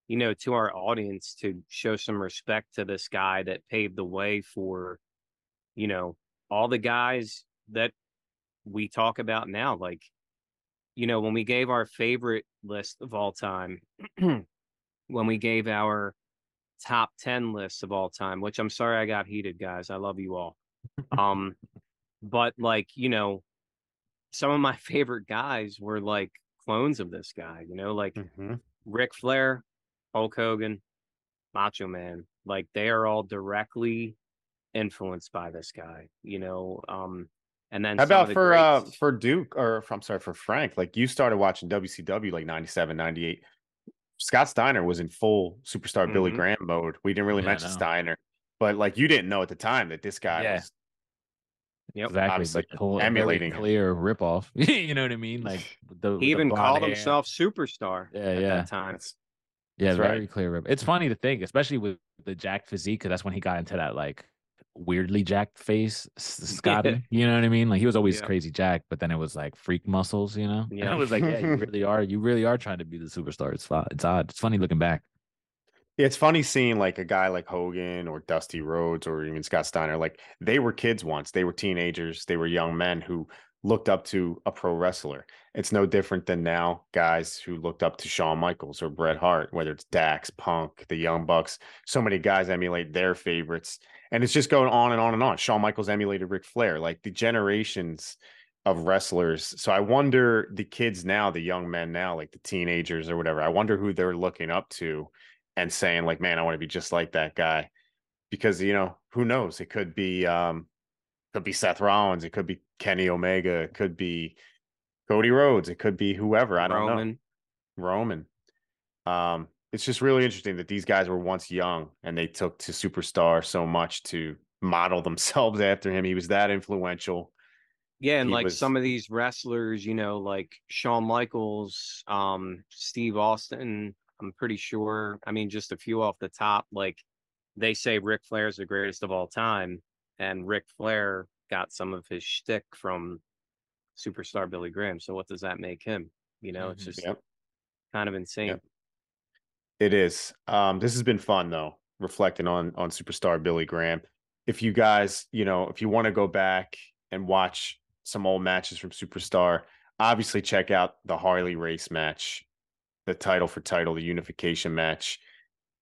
you know, to our audience to show some respect to this guy that paved the way for, you know, all the guys that we talk about now. Like, you know, when we gave our favorite list of all time, when we gave our top ten lists of all time, which I'm sorry I got heated, guys. I love you all. Um, but like, you know, some of my favorite guys were like clones of this guy, you know, like mm-hmm. Ric Flair, Hulk Hogan, Macho Man, like they are all directly influenced by this guy, you know. Um, and then how about the for greats... uh, for Duke or for, I'm sorry, for Frank, like you started watching W C W like ninety-seven, ninety-eight. Scott Steiner was in full Superstar mm-hmm. Billy Graham mode. We didn't really yeah, mention no. Steiner, but like you didn't know at the time that this guy yeah. was yep. exactly like emulating clear ripoff. You know what I mean? Like the, he even the called hair. himself Superstar yeah, at yeah. that time. That's, yeah, that's very right. clear rip. It's funny to think, especially with the jacked physique, because that's when he got into that like weirdly jacked face, Scotty. You know what I mean? Like he was always yeah. crazy jacked, but then it was like freak muscles, you know? Yeah, and it was like, yeah, you really are. You really are trying to be the superstar. It's it's odd. It's funny looking back. Yeah, it's funny seeing like a guy like Hogan or Dusty Rhodes or even Scott Steiner. Like they were kids once. They were teenagers. They were young men who looked up to a pro wrestler. It's no different than now guys who looked up to Shawn Michaels or Bret Hart, whether it's Dax, Punk, the Young Bucks. So many guys emulate their favorites, and it's just going on and on and on. Shawn Michaels emulated Ric Flair, like the generations of wrestlers. So I wonder the kids now, the young men now, like the teenagers or whatever, I wonder who they're looking up to and saying like, man, I want to be just like that guy, because, you know, who knows? It could be, um, could be Seth Rollins. It could be Kenny Omega. It could be Cody Rhodes. It could be whoever. I don't Roman. know. Roman. Um, it's just really interesting that these guys were once young and they took to Superstar so much to model themselves after him. He was that influential. Yeah. And he like was... some of these wrestlers, you know, like Shawn Michaels, um, Steve Austin, I'm pretty sure. I mean, just a few off the top, like they say Ric Flair is the greatest of all time. And Ric Flair got some of his shtick from Superstar Billy Graham. So what does that make him? You know, it's just yep. kind of insane. Yep. It is. Um, this has been fun, though, reflecting on on Superstar Billy Graham. If you guys, you know, if you want to go back and watch some old matches from Superstar, obviously check out the Harley Race match, the title for title, the unification match.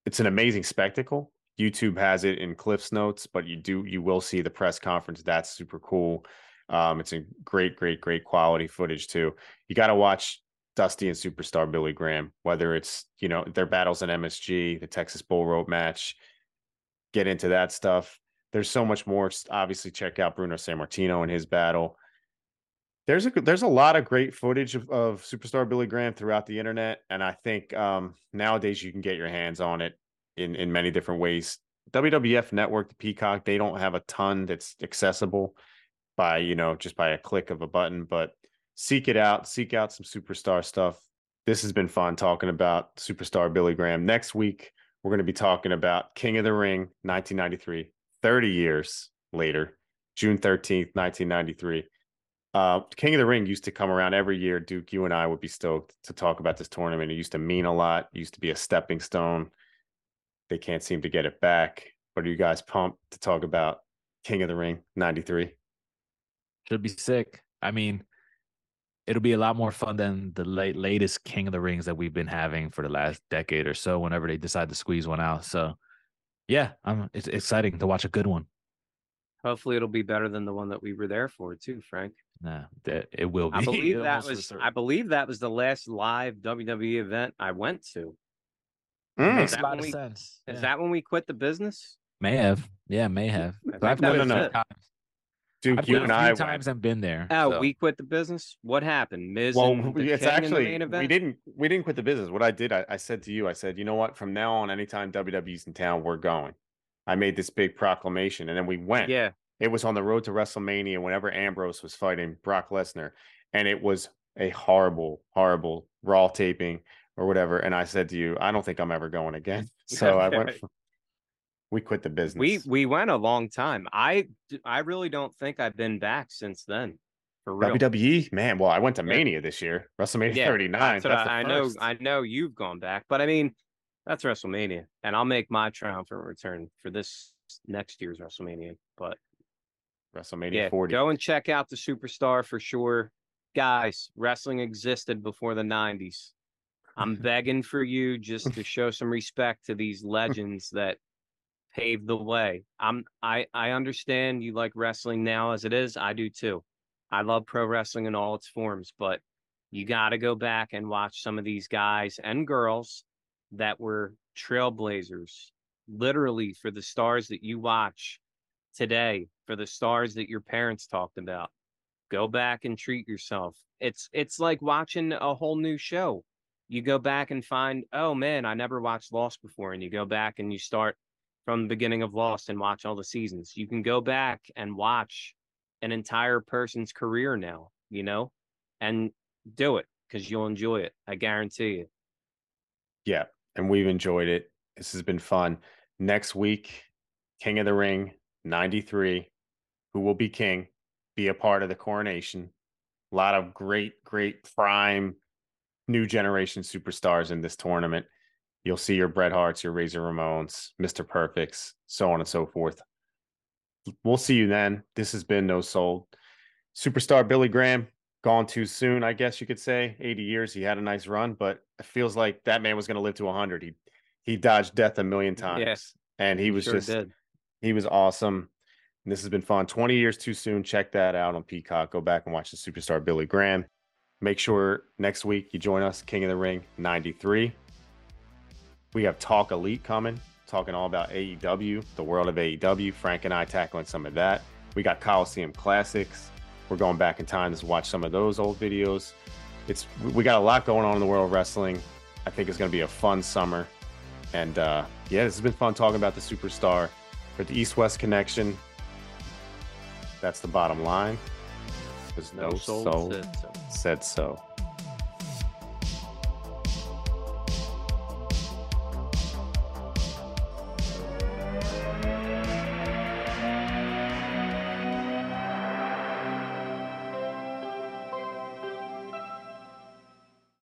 It's an amazing spectacle. YouTube has it in Cliff's notes, but you do you will see the press conference. That's super cool. Um, it's a great, great, great quality footage too. You got to watch Dusty and Superstar Billy Graham, whether it's, you know, their battles in M S G, the Texas Bull Rope match. Get into that stuff. There's so much more. Obviously, check out Bruno Sammartino and his battle. There's a there's a lot of great footage of, of Superstar Billy Graham throughout the internet, and I think um, nowadays you can get your hands on it in in many different ways. W W F Network, the Peacock, they don't have a ton that's accessible by, you know, just by a click of a button, but seek it out, seek out some Superstar stuff. This has been fun talking about Superstar Billy Graham. Next week, we're going to be talking about King of the Ring, nineteen ninety-three, thirty years later, June thirteenth, nineteen ninety-three. Uh, King of the Ring used to come around every year. Duke, you and I would be stoked to talk about this tournament. It used to mean a lot. It used to be a stepping stone. They can't seem to get it back. But are you guys pumped to talk about King of the Ring ninety-three? Should be sick. I mean, it'll be a lot more fun than the late, latest King of the Rings that we've been having for the last decade or so, whenever they decide to squeeze one out. So, yeah, I'm, it's exciting to watch a good one. Hopefully it'll be better than the one that we were there for, too, Frank. Nah, that, it will be. I believe, that was, I believe that was the last live W W E event I went to. Mm. Makes a lot of we, sense. Is yeah. that when we quit the business? May have. Yeah, may have. So I've no, no, no. Times. Duke, I've you and I. Times I've been there. Oh, so. We quit the business. What happened, Miz? Well, it's actually we didn't. We didn't quit the business. What I did, I, I said to you, I said, you know what? From now on, anytime W W E's in town, we're going. I made this big proclamation, and then we went. Yeah, it was on the road to WrestleMania. Whenever Ambrose was fighting Brock Lesnar, and it was a horrible, horrible Raw taping or whatever. And I said to you, I don't think I'm ever going again. So I went. From, we quit the business. We we went a long time. I I really don't think I've been back since then. For real. W W E, man. Well, I went to Mania this year, WrestleMania yeah, thirty-nine. That's that's what I, I know. I know you've gone back, but I mean, that's WrestleMania, and I'll make my triumphant return for this next year's WrestleMania. But WrestleMania yeah, forty. Go and check out the Superstar for sure, guys. Wrestling existed before the nineties. I'm begging for you just to show some respect to these legends that paved the way. I'm I I understand you like wrestling now as it is. I do too. I love pro wrestling in all its forms, but you got to go back and watch some of these guys and girls that were trailblazers, literally, for the stars that you watch today, for the stars that your parents talked about. Go back and treat yourself. It's it's like watching a whole new show. You go back and find, oh man, I never watched Lost before, and you go back and you start from the beginning of Lost and watch all the seasons. You can go back and watch an entire person's career now, you know, and do it because you'll enjoy it. I guarantee you. Yeah, and we've enjoyed it. This has been fun. Next week, King of the Ring ninety-three, who will be king, be a part of the coronation. A lot of great, great prime new generation superstars in this tournament. You'll see your Bret Harts, your Razor Ramones, Mister Perfects, so on and so forth. We'll see you then. This has been No Sold. Superstar Billy Graham, gone too soon, I guess you could say. eighty years, he had a nice run, but it feels like that man was going to live to one hundred. He he dodged death a million times. Yes, and he was sure just, did. He was awesome. And this has been fun. twenty years too soon. Check that out on Peacock. Go back and watch the Superstar Billy Graham. Make sure next week you join us, King of the Ring ninety-three. We have Talk Elite coming, talking all about A E W, the world of A E W. Frank and I tackling some of that. We got Coliseum Classics. We're going back in time to watch some of those old videos. It's we got a lot going on in the world of wrestling. I think it's going to be a fun summer. And uh, yeah, this has been fun talking about the Superstar for the East-West Connection. That's the bottom line. There's no, no soul, soul said so. Said so.